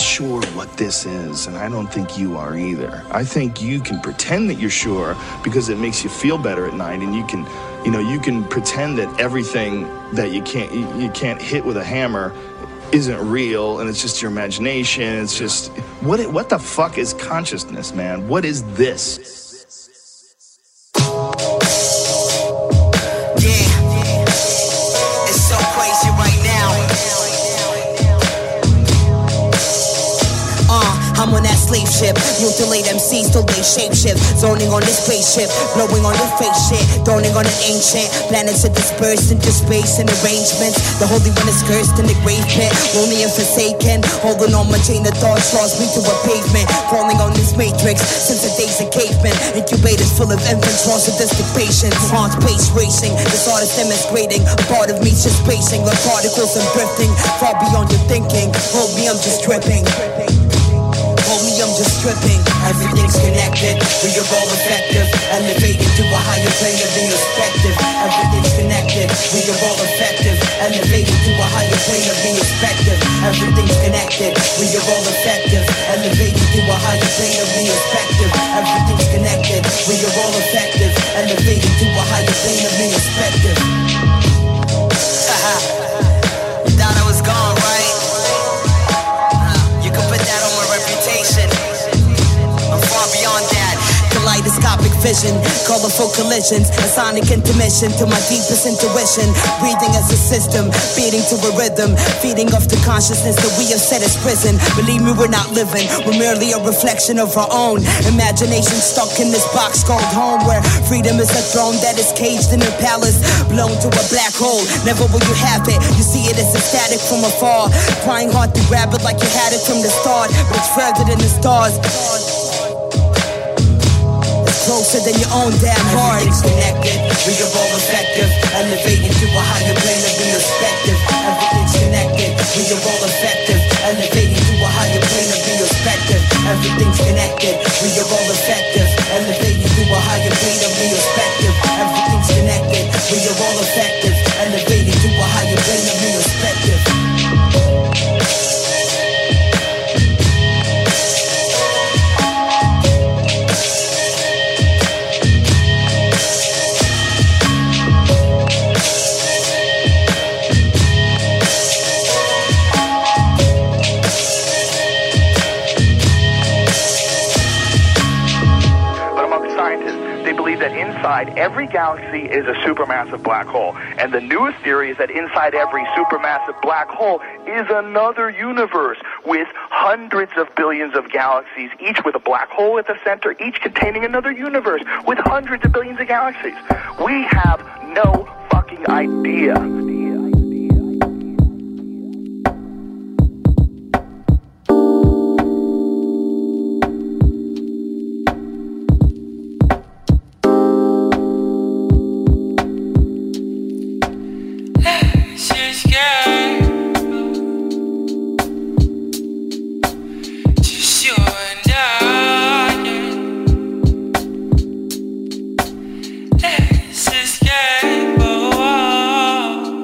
Sure. What what this is, and I don't think you are either. I think you can pretend that you're sure because it makes you feel better at night, and you can, you know, you can pretend that everything that you can't you can't hit with a hammer isn't real, and it's just your imagination. It's just what what the fuck is consciousness, man? What is this? Ship. Mutilate M Cs till they shapeshift. Zoning on this spaceship, blowing on your fake shit. Dawning on an ancient planets are dispersed into space and arrangements. The Holy One is cursed in the grave pit, lonely and forsaken. Holding on my chain of thoughts, draws me to a pavement. Falling on this matrix since the days of cavemen. Incubators full of infants, lost with dissipation. Heart's pace racing, this artist demonstrating. A part of me's just pacing, like particles and drifting. Far beyond your thinking, hold me, I'm just dripping. Just tripping, everything's connected. We are all effective, elevated to a higher plane of introspective. Everything's connected. We are all effective, elevated to a higher plane of introspective. Everything's connected. We are all effective, elevated to a higher plane of introspective. Everything's connected. We are all effective, elevated to a higher plane of introspective. You thought I was gone, right? You can put that on my reputation. Kaleidoscopic vision, colorful collisions, a sonic intermission to my deepest intuition. Breathing as a system, beating to a rhythm, feeding off the consciousness that we have set as prison. Believe me, we're not living, we're merely a reflection of our own imagination stuck in this box called home, where freedom is a throne that is caged in a palace, blown to a black hole. Never will you have it, you see it as a static from afar, trying hard to grab it like you had it from the start, but it's further than the stars. Closer than your own damn heart. Everything's connected. We are all effective, elevated to a higher plane of introspective. Everything's connected. We are all effective, elevated to a higher plane of introspective. Everything's connected. We are all effective, elevated to a higher plane of introspective. Everything's connected. We are all effective, elevated to a higher plane of introspective. Every galaxy is a supermassive black hole, and the newest theory is that inside every supermassive black hole is another universe with hundreds of billions of galaxies, each with a black hole at the center, each containing another universe with hundreds of billions of galaxies. We have no fucking idea. This is game, oh, oh.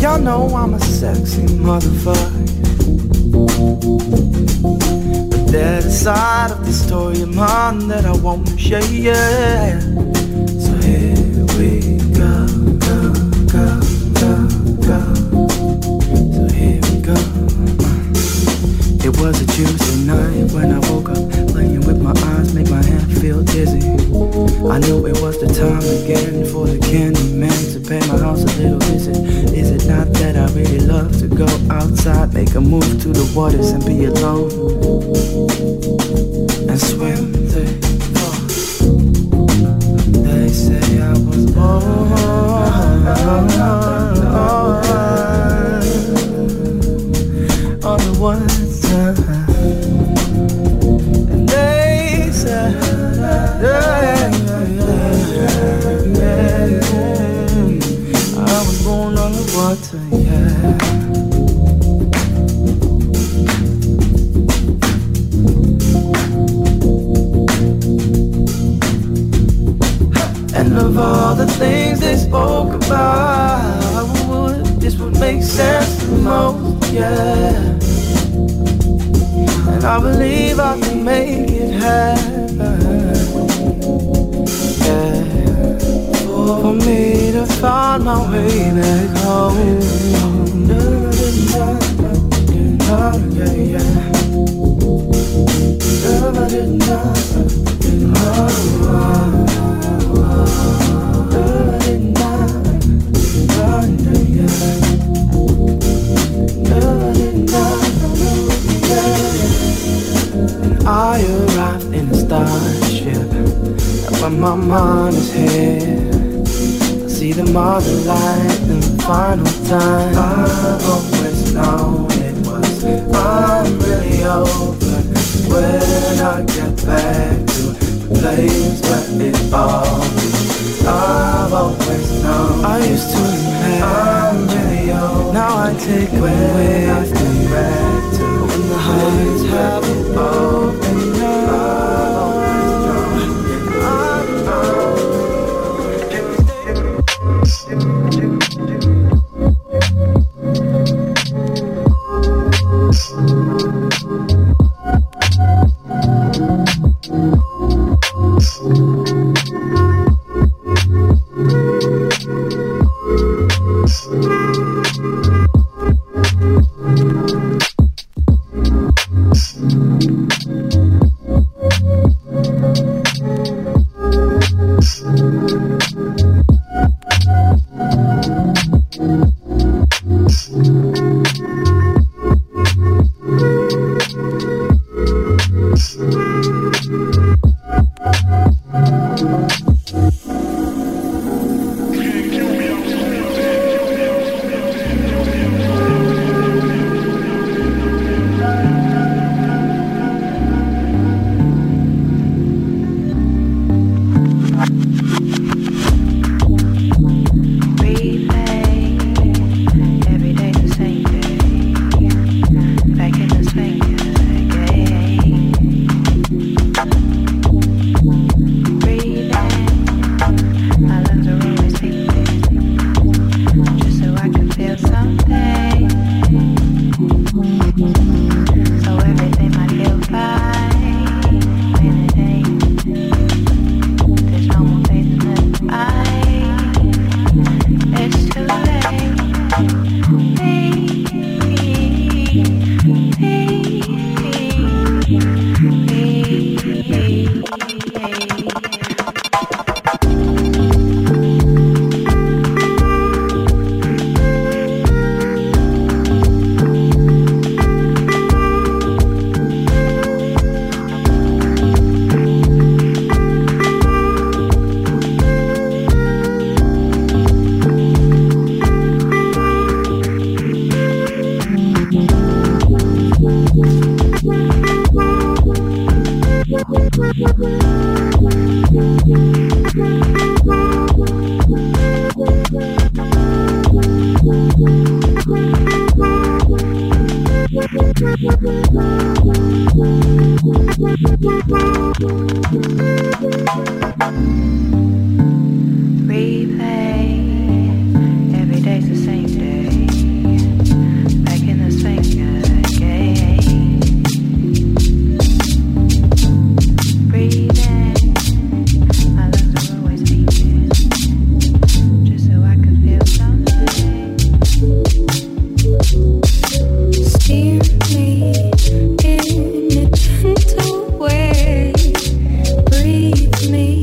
Y'all know I'm a sexy motherfucker, but there's a side of the story of mine that I won't share. So here we go, go, go, go, go. So here we go. It was a Tuesday night when I woke up, playing with my eyes, made my hand feel dizzy. I knew it was the time again for the candy man to pay my house a little visit. Is it not that I really love to go outside, make a move to the waters and be alone, and swim through the water? They say I was born on the water, and they say yeah, water, yeah. And of all the things they spoke about, would, this would make sense the most, yeah. And I believe I can make it happen, yeah. For me to find my way back home. And I arrived in a starship, but my mind is here. See the mother light and the final time. I've always known it was, I'm really over when I get back to the place where it all be. I've always known I used to imagine I'm really over. Now I take when away I come back to when the heights have it all been. I've always known it was, I'm really over. We'll be right back. Replay. Every day's the same day. Back in the same game. Breathing. My lungs are always beating. Just so I can feel something. Steer me in a gentle way. Breathe me.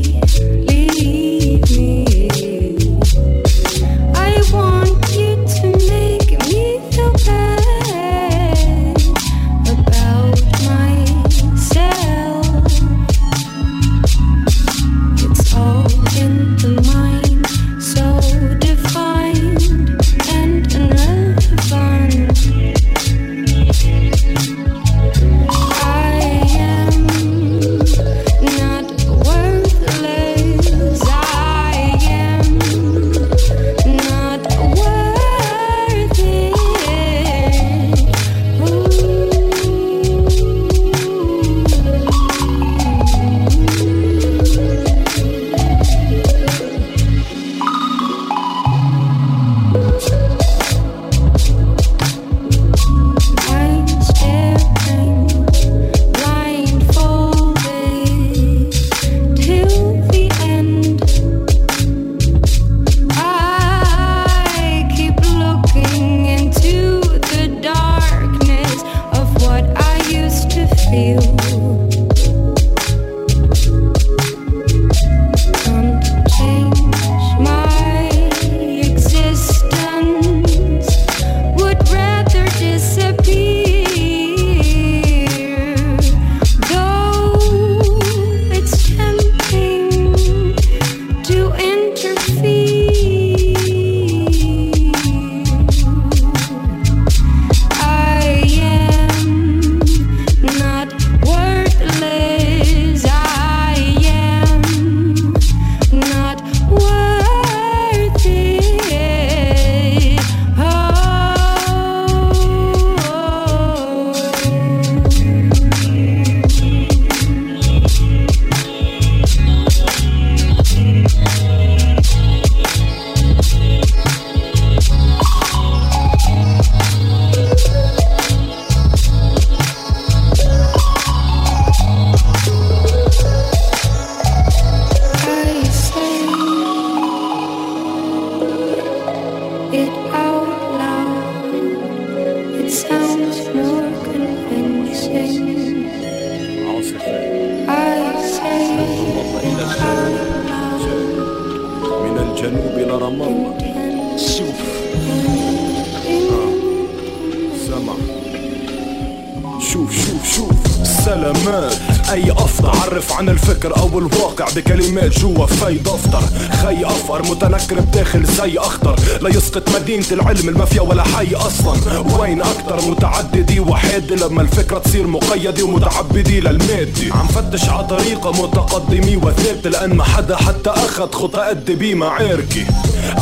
مدينة العلم المافيا ولا حي اصلا وين اكتر متعددي وحيد لما الفكرة تصير مقيدة ومتعبدي للمادي عم فتش على طريقة متقدمي وثابت لان ما حدا حتى اخد خطأ قد بي معاركي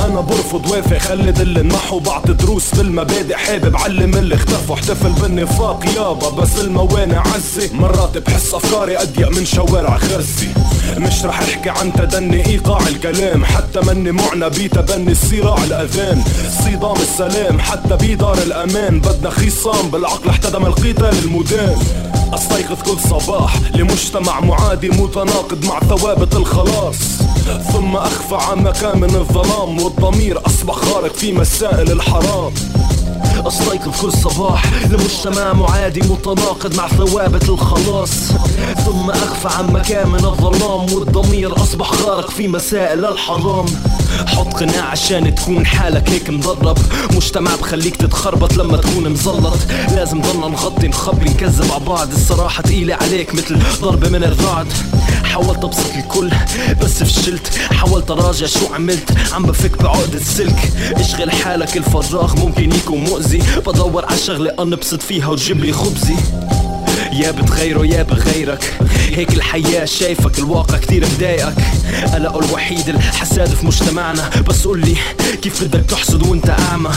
انا برفض وافق خلد اللي انمحوا بعض دروس بالمبادئ حابب علم اللي اختفوا احتفل بالنفاق يابا بس الموانع عزي مرات بحس افكاري اضيق من شوارع غزي مش رح احكي عن تدني ايقاع الكلام حتى مني معنى بيتبني الصراع الاذان صدام السلام حتى بيدار الامان بدنا خصام بالعقل احتدم القتال المدام استيقظ كل صباح لمجتمع معادي متناقض مع ثوابت الخلاص ثم اخفى عن مكان من الظلام والضمير اصبح خارق في مسائل الحرام استيقظ كل صباح لمجتمع معادي متناقض مع ثوابت الخلاص ثم اخفى عن مكان من الظلام والضمير اصبح خارق في مسائل الحرام حط قناع عشان تكون حالك هيك مضرب مجتمع بخليك تتخربط لما تكون مزلط لازم ضلنا نغطي نخبي نكذب على بعض الصراحة تقيلة عليك مثل ضربة من الرعد حاولت ابسط الكل بس فشلت حاولت اراجع شو عملت عم بفك بعقدة السلك اشغل حالك الفراغ ممكن يكون مؤذي بدور على شغلة انبسط فيها وتجيب لي خبزي يابت غيره ياب غيرك هيك الحياة شايفك الواقع كتير مضايقك قلقه الوحيد الحساد في مجتمعنا بس قولي كيف بدك تحصد وانت أعمى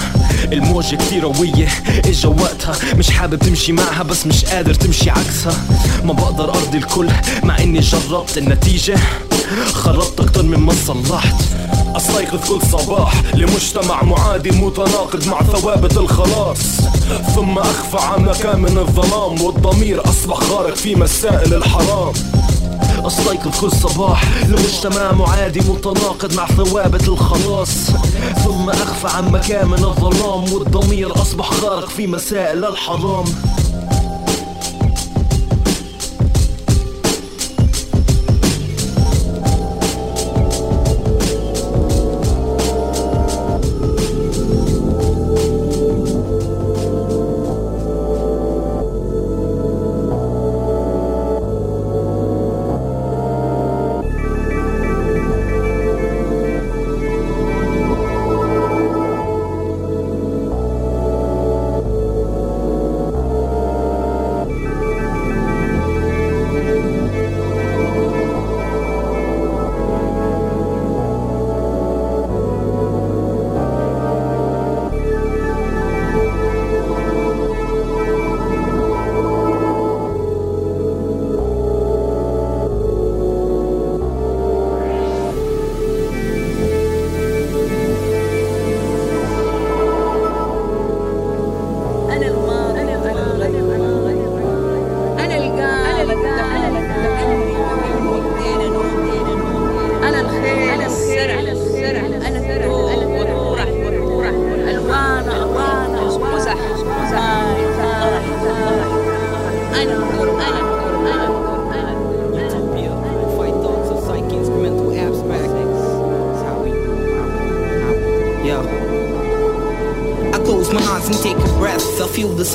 الموجة كتير قوية اجا وقتها مش حابب تمشي معها بس مش قادر تمشي عكسها ما بقدر أرضي الكل مع اني جربت النتيجة خربت أكتر مما صلحت أستيقظ كل صباح لمجتمع معادي متناقض مع ثوابت الخلاص ثم أخفى عن مكامن الظلام والضمير أصبح غارق في مسائل الحرام أستيقظ كل صباح لمجتمع معادي متناقض مع ثوابت الخلاص ثم أخفى عن مكامن الظلام والضمير أصبح غارق في مسائل الحرام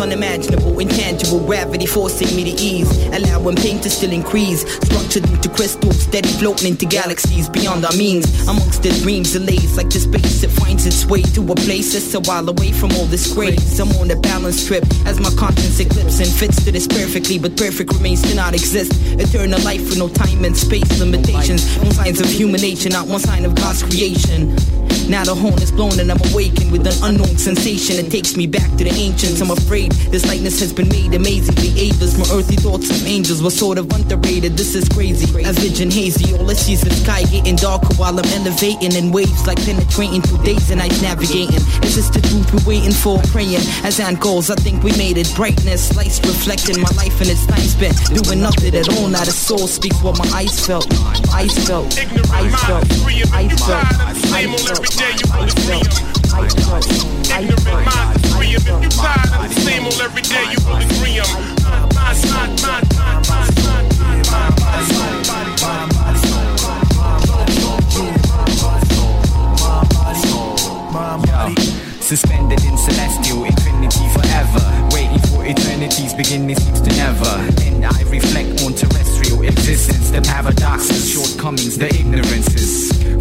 unimaginable, intangible gravity forcing me to ease, allowing pain to still increase, structured into crystals, steady floating into galaxies beyond our means, amongst the dreams delays like the space that finds its way to a place that's a while away from all this grace. I'm on a balance trip as my conscience eclipses and fits to this perfectly, but perfect remains to not exist, eternal life with no time and space limitations, no signs of human nature, not one sign of God's creation. Now the horn is blown and I'm awakened with an unknown sensation that takes me back to the ancients. I'm afraid this lightness has been made amazingly ageless. My earthly thoughts of angels were sort of underrated. This is crazy, a vision hazy. All I see is the sky getting darker while I'm elevating in waves like penetrating through days and nights navigating. Is this the truth we're waiting for? Praying as time goes, I think we made it. Brightness, lights reflecting my life and its time spent doing nothing at all. Now the soul speaks what my eyes felt. Eyes felt. Eyes felt. Eyes felt. Eyes felt. Day you will agree on ignorant minds is free. If you tired of the same old every day you will agree on mind, mind, mind, mind, mind, mind, mind, mind, body, body, body, body, body, soul, mind, body, suspended in celestial infinity forever, waiting for eternity's beginning seems to never end. I reflect on terrestrial existence, the paradoxes, shortcomings, the ignorances.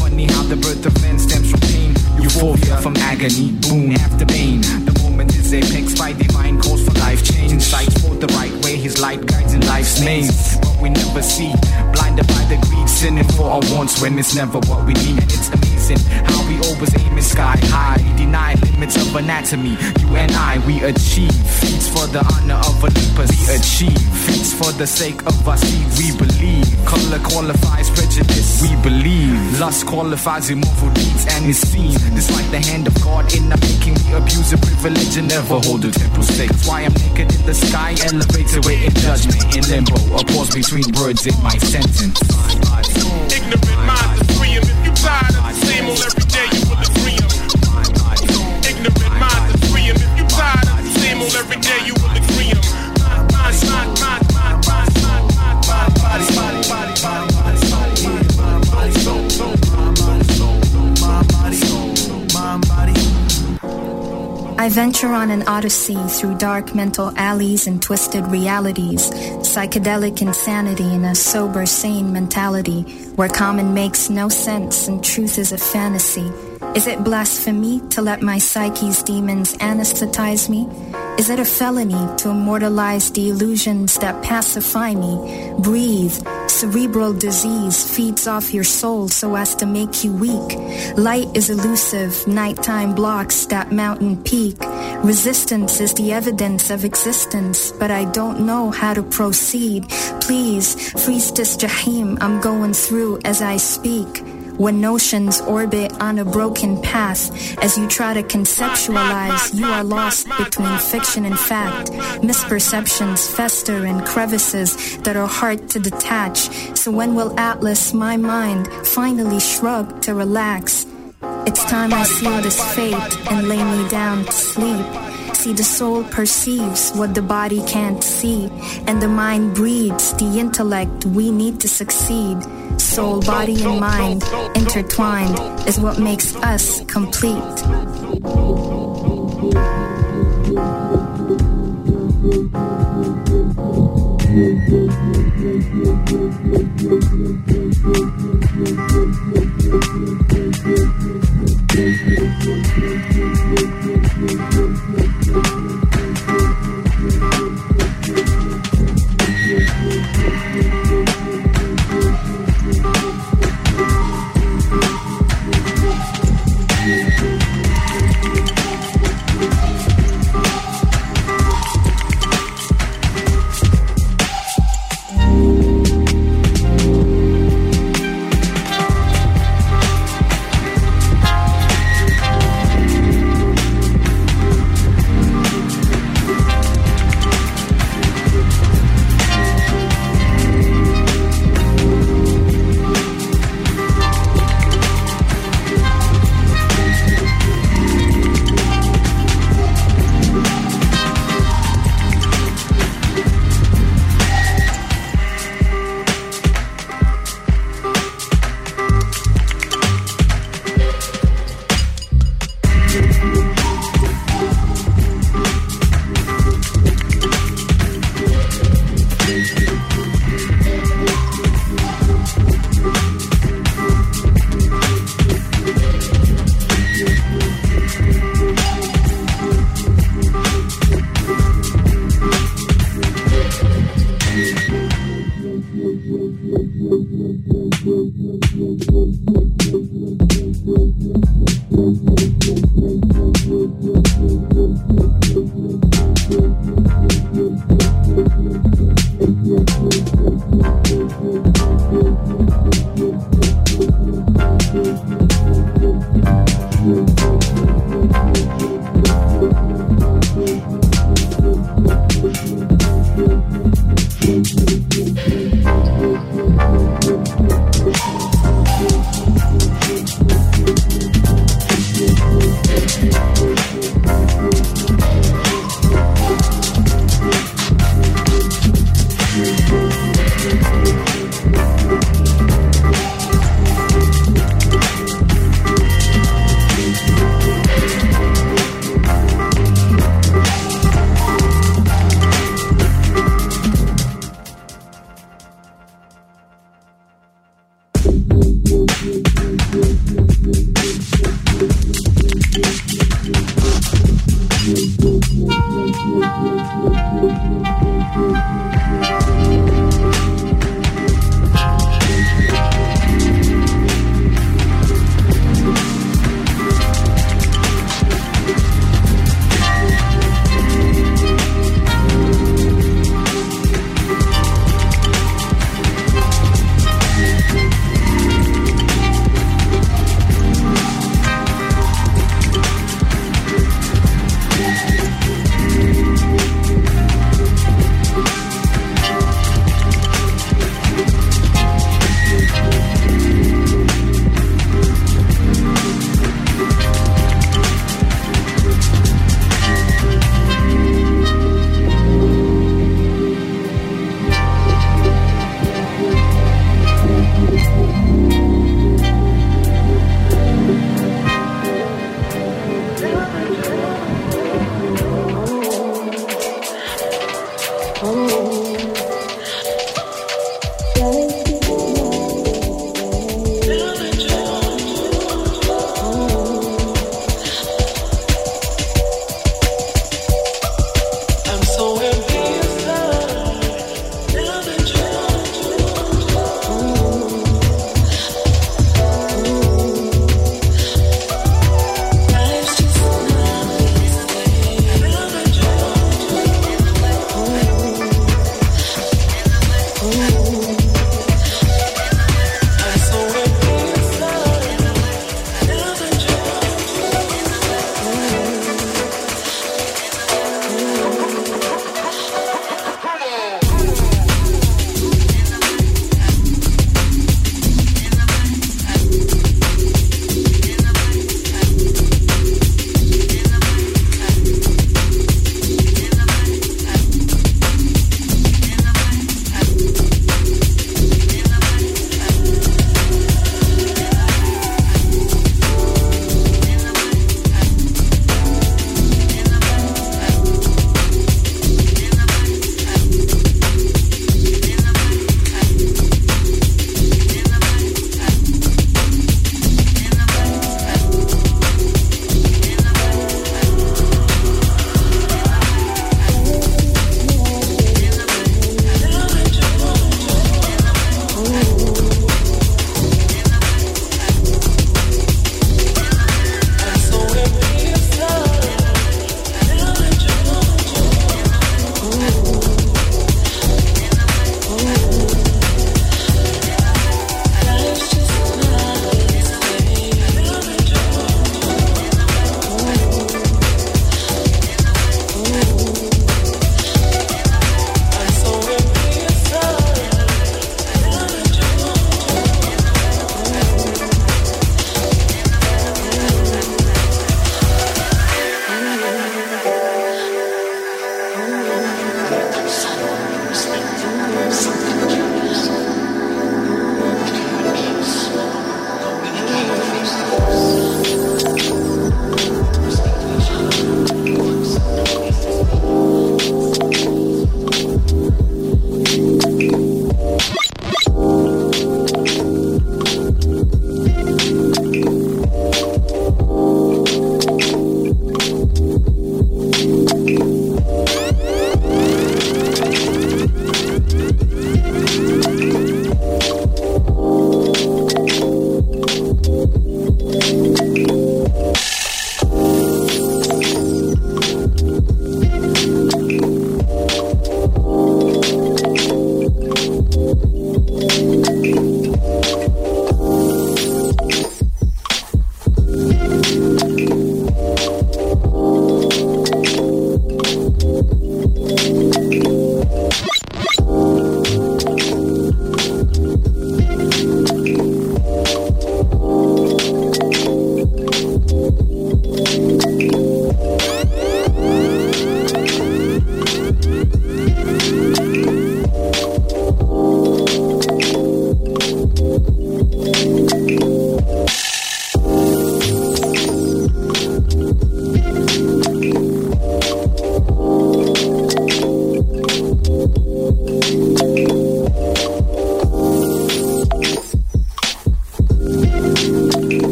Funny how the birth of man stems from pain, euphoria from agony, boon after pain. The moment is apex by divine calls for life change, insights for the right way, his light guides in life's names. What we never see, blinded by the greed, sinning for our wants when it's never what we need. And it's amazing how we always aim at sky high, deny limits of anatomy. You and I, we achieve feats for the honor of Olympus, we achieve feats for the sake of our seed. We believe color qualifies prejudice, we believe lust qualifies immoral deeds and is seen. Despite the hand of God in the making, we abuse of privilege and never hold a temporal stake. That's why I'm naked in the sky, elevated, waiting judgment in limbo, a pause between words in my sentence. Ignorant minds are free, and if you tired of the same old every day, you will agree on. Ignorant minds are free, and if you tired of the same old every day, you will agree on. Mind, mind, mind, mind, mind, mind, mind, mind, body, body, body, body, body, body, mind, mind, body, soul, soul, mind, body, soul, soul, mind, body, soul, soul, mind, body. I venture on an odyssey through dark mental alleys and twisted realities, psychedelic insanity in a sober, sane mentality, where common makes no sense and truth is a fantasy. Is it blasphemy to let my psyche's demons anesthetize me? Is it a felony to immortalize the illusions that pacify me? Breathe. Cerebral disease feeds off your soul so as to make you weak. Light is elusive. Nighttime blocks that mountain peak. Resistance is the evidence of existence, but I don't know how to proceed. Please, freeze this Jahim I'm going through as I speak. When notions orbit on a broken path, as you try to conceptualize, you are lost between fiction and fact. Misperceptions fester in crevices that are hard to detach. So when will Atlas, my mind, finally shrug to relax? It's time I seal this fate and lay me down to sleep. See, the soul perceives what the body can't see, and the mind breeds the intellect we need to succeed. Soul, body, and mind intertwined is what makes us complete.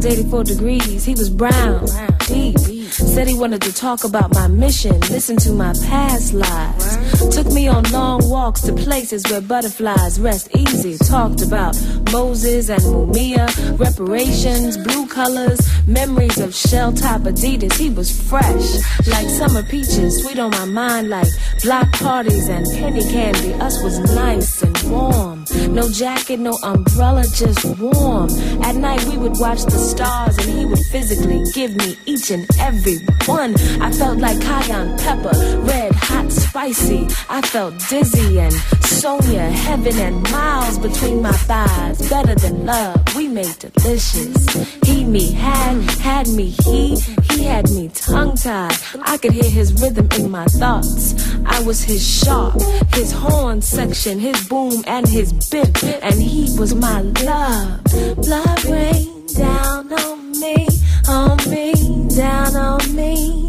eighty-four degrees, he was brown, deep. Said he wanted to talk about my mission, listen to my past lives. Took me on long walks to places where butterflies rest easy. Talked about Moses and Mumia, reparations, blue colors, memories of shell top Adidas. He was fresh, like summer peaches, sweet on my mind, like block parties and penny candy. Us was nice and warm. No jacket, no umbrella, just warm. At night we would watch the stars and he would physically give me each and every one. I felt like cayenne pepper, red, hot, spicy. I felt dizzy and Sonia, heaven and miles between my thighs. Better than love, we made delicious. He me had, had me he, he had me tongue-tied. I could hear his rhythm in my thoughts. I was his sharp, his horn section, his boom and his bit, and he was my love. Blood rain down on me, on me, down on me.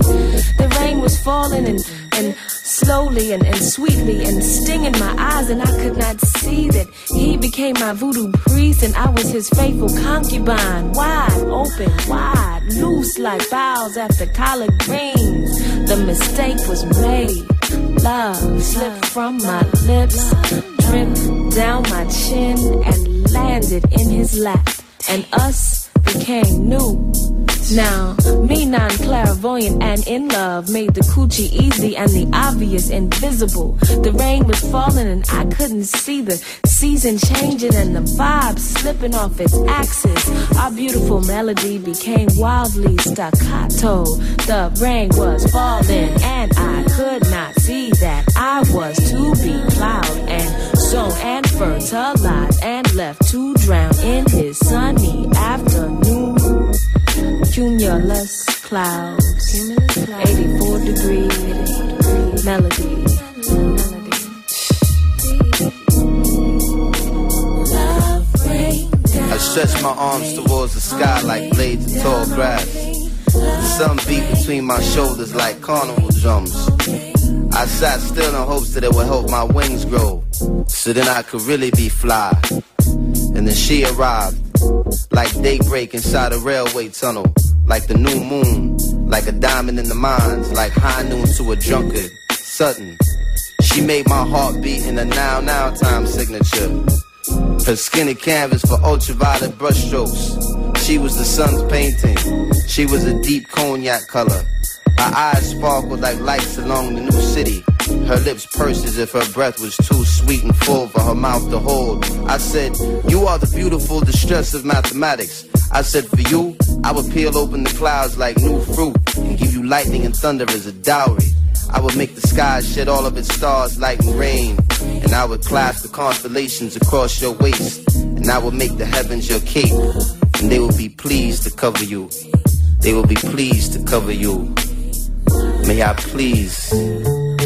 The rain was falling and, and slowly and, and sweetly and stinging my eyes, and I could not see that he became my voodoo priest and I was his faithful concubine. Wide open, wide, loose like boughs after collard greens. The mistake was made. Love slipped from my lips, dripped down my chin and landed in his lap, and us became new. Now, me non-clairvoyant and in love made the coochie easy and the obvious invisible. The rain was falling and I couldn't see the season changing and the vibe slipping off its axis. Our beautiful melody became wildly staccato. The rain was falling and I could not see that I was to be plowed and sown and fertilized and left to drown in his sunny afternoon. Cumulus clouds, eighty-four degrees, melody. I stretch my arms towards the sky like blades of tall grass. The sun beat between my shoulders like carnival drums. I sat still in hopes that it would help my wings grow, so then I could really be fly. And then she arrived, like daybreak inside a railway tunnel, like the new moon, like a diamond in the mines, like high noon to a drunkard, sudden. She made my heart beat in a now now time signature. Her skinny canvas for ultraviolet brushstrokes. She was the sun's painting. She was a deep cognac color. Her eyes sparkled like lights along the new city. Her lips pursed as if her breath was too sweet and full for her mouth to hold. I said, you are the beautiful distress of mathematics. I said, for you, I would peel open the clouds like new fruit and give you lightning and thunder as a dowry. I would make the sky shed all of its stars like rain, and I would clasp the constellations across your waist, and I would make the heavens your cape, and they will be pleased to cover you. They will be pleased to cover you. May I please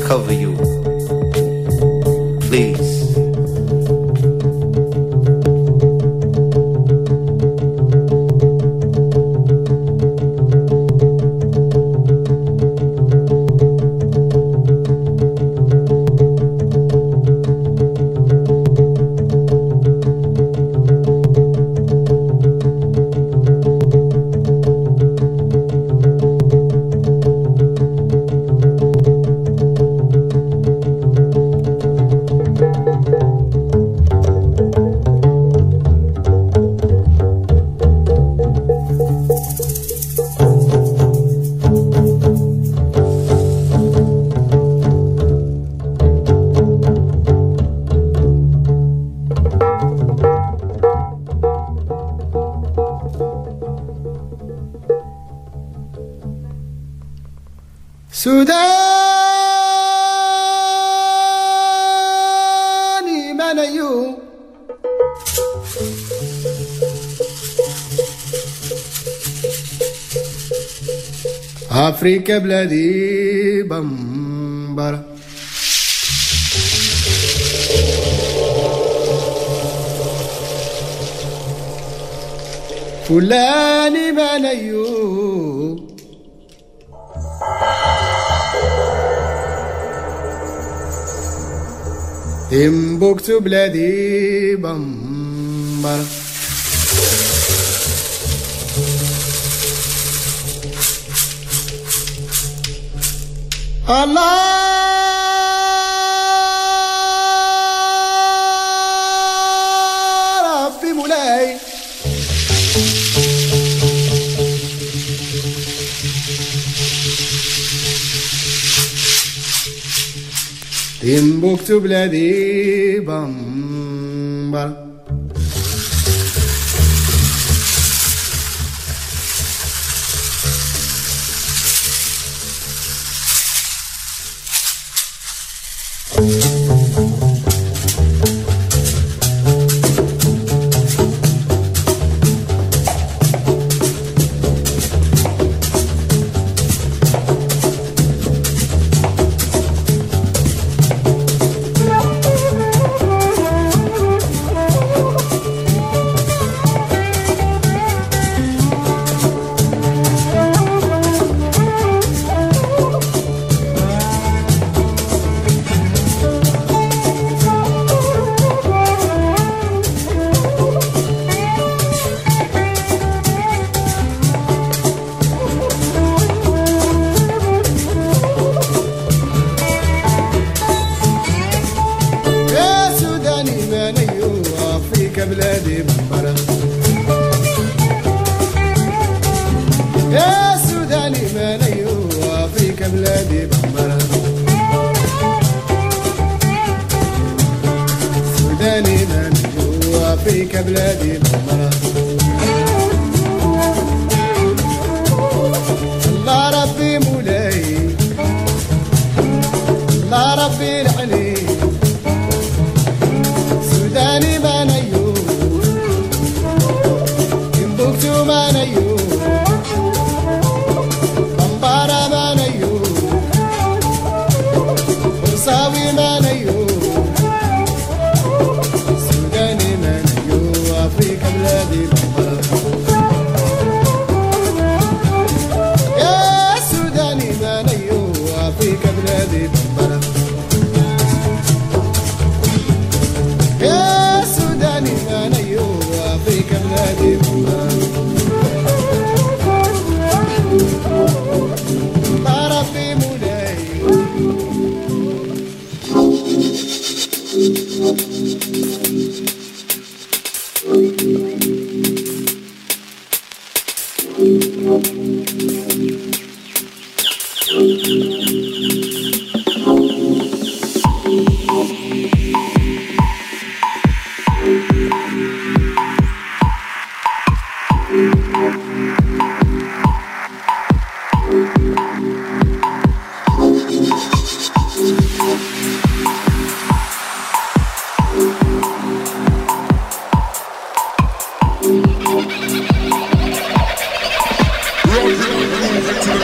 cover you, please. أفريقيا بلادي بمبرة فلاني بنيو تمبكتو بلادي بمبرة Allah Timbuktu bladi bamba. Roll, roll, roll, roll, roll.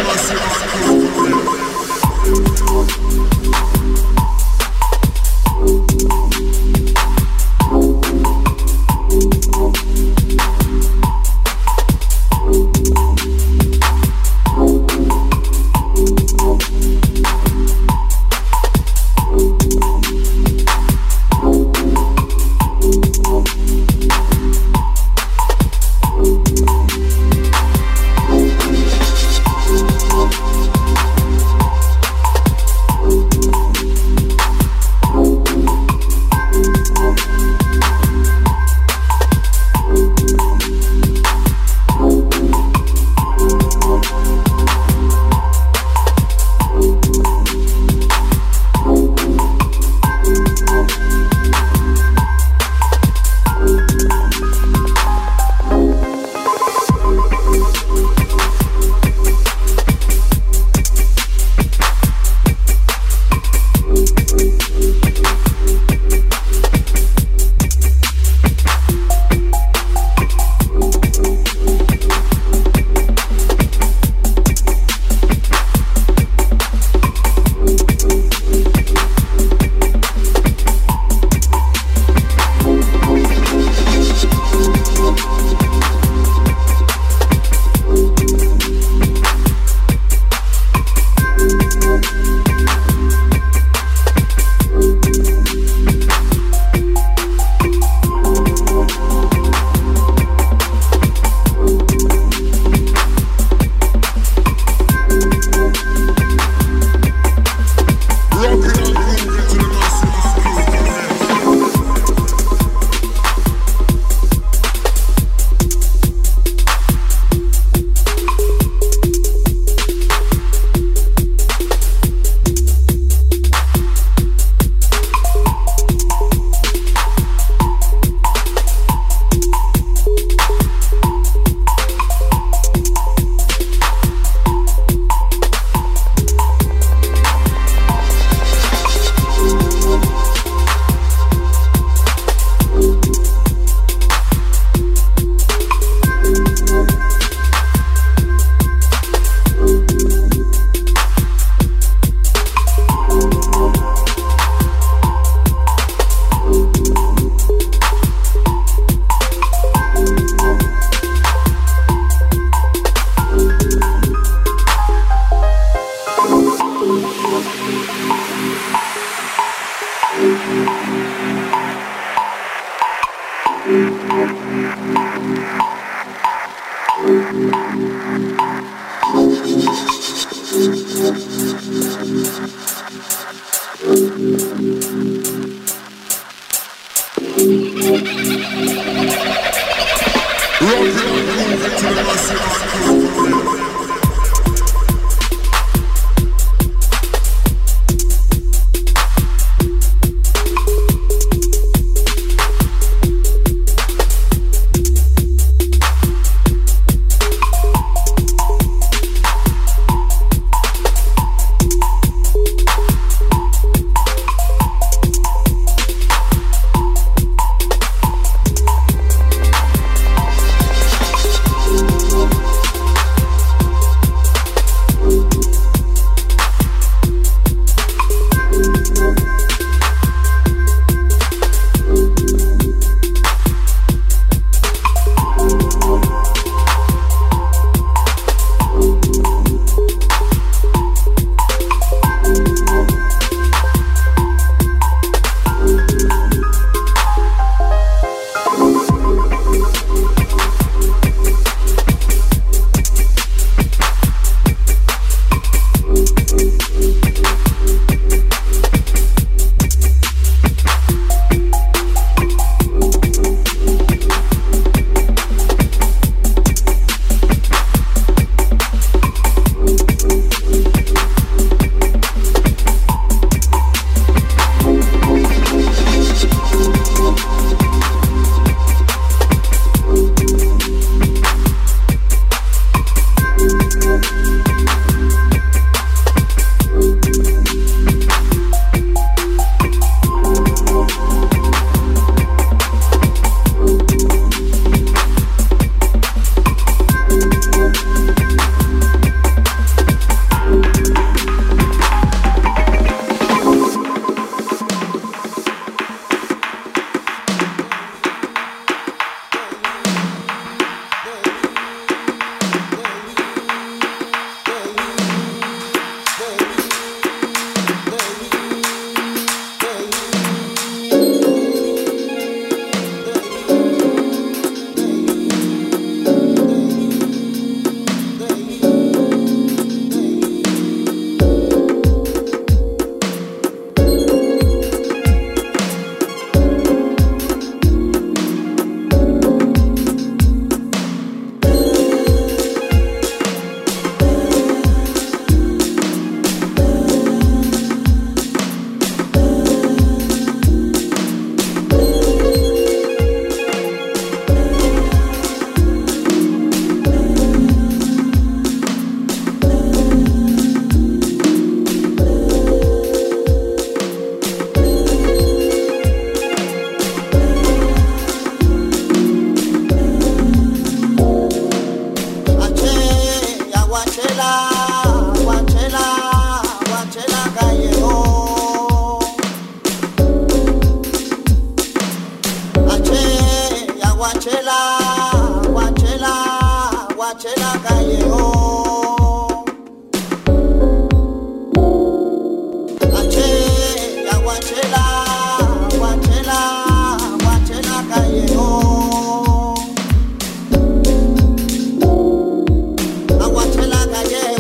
Guachela, Calle,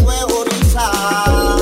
Huevo, Risa.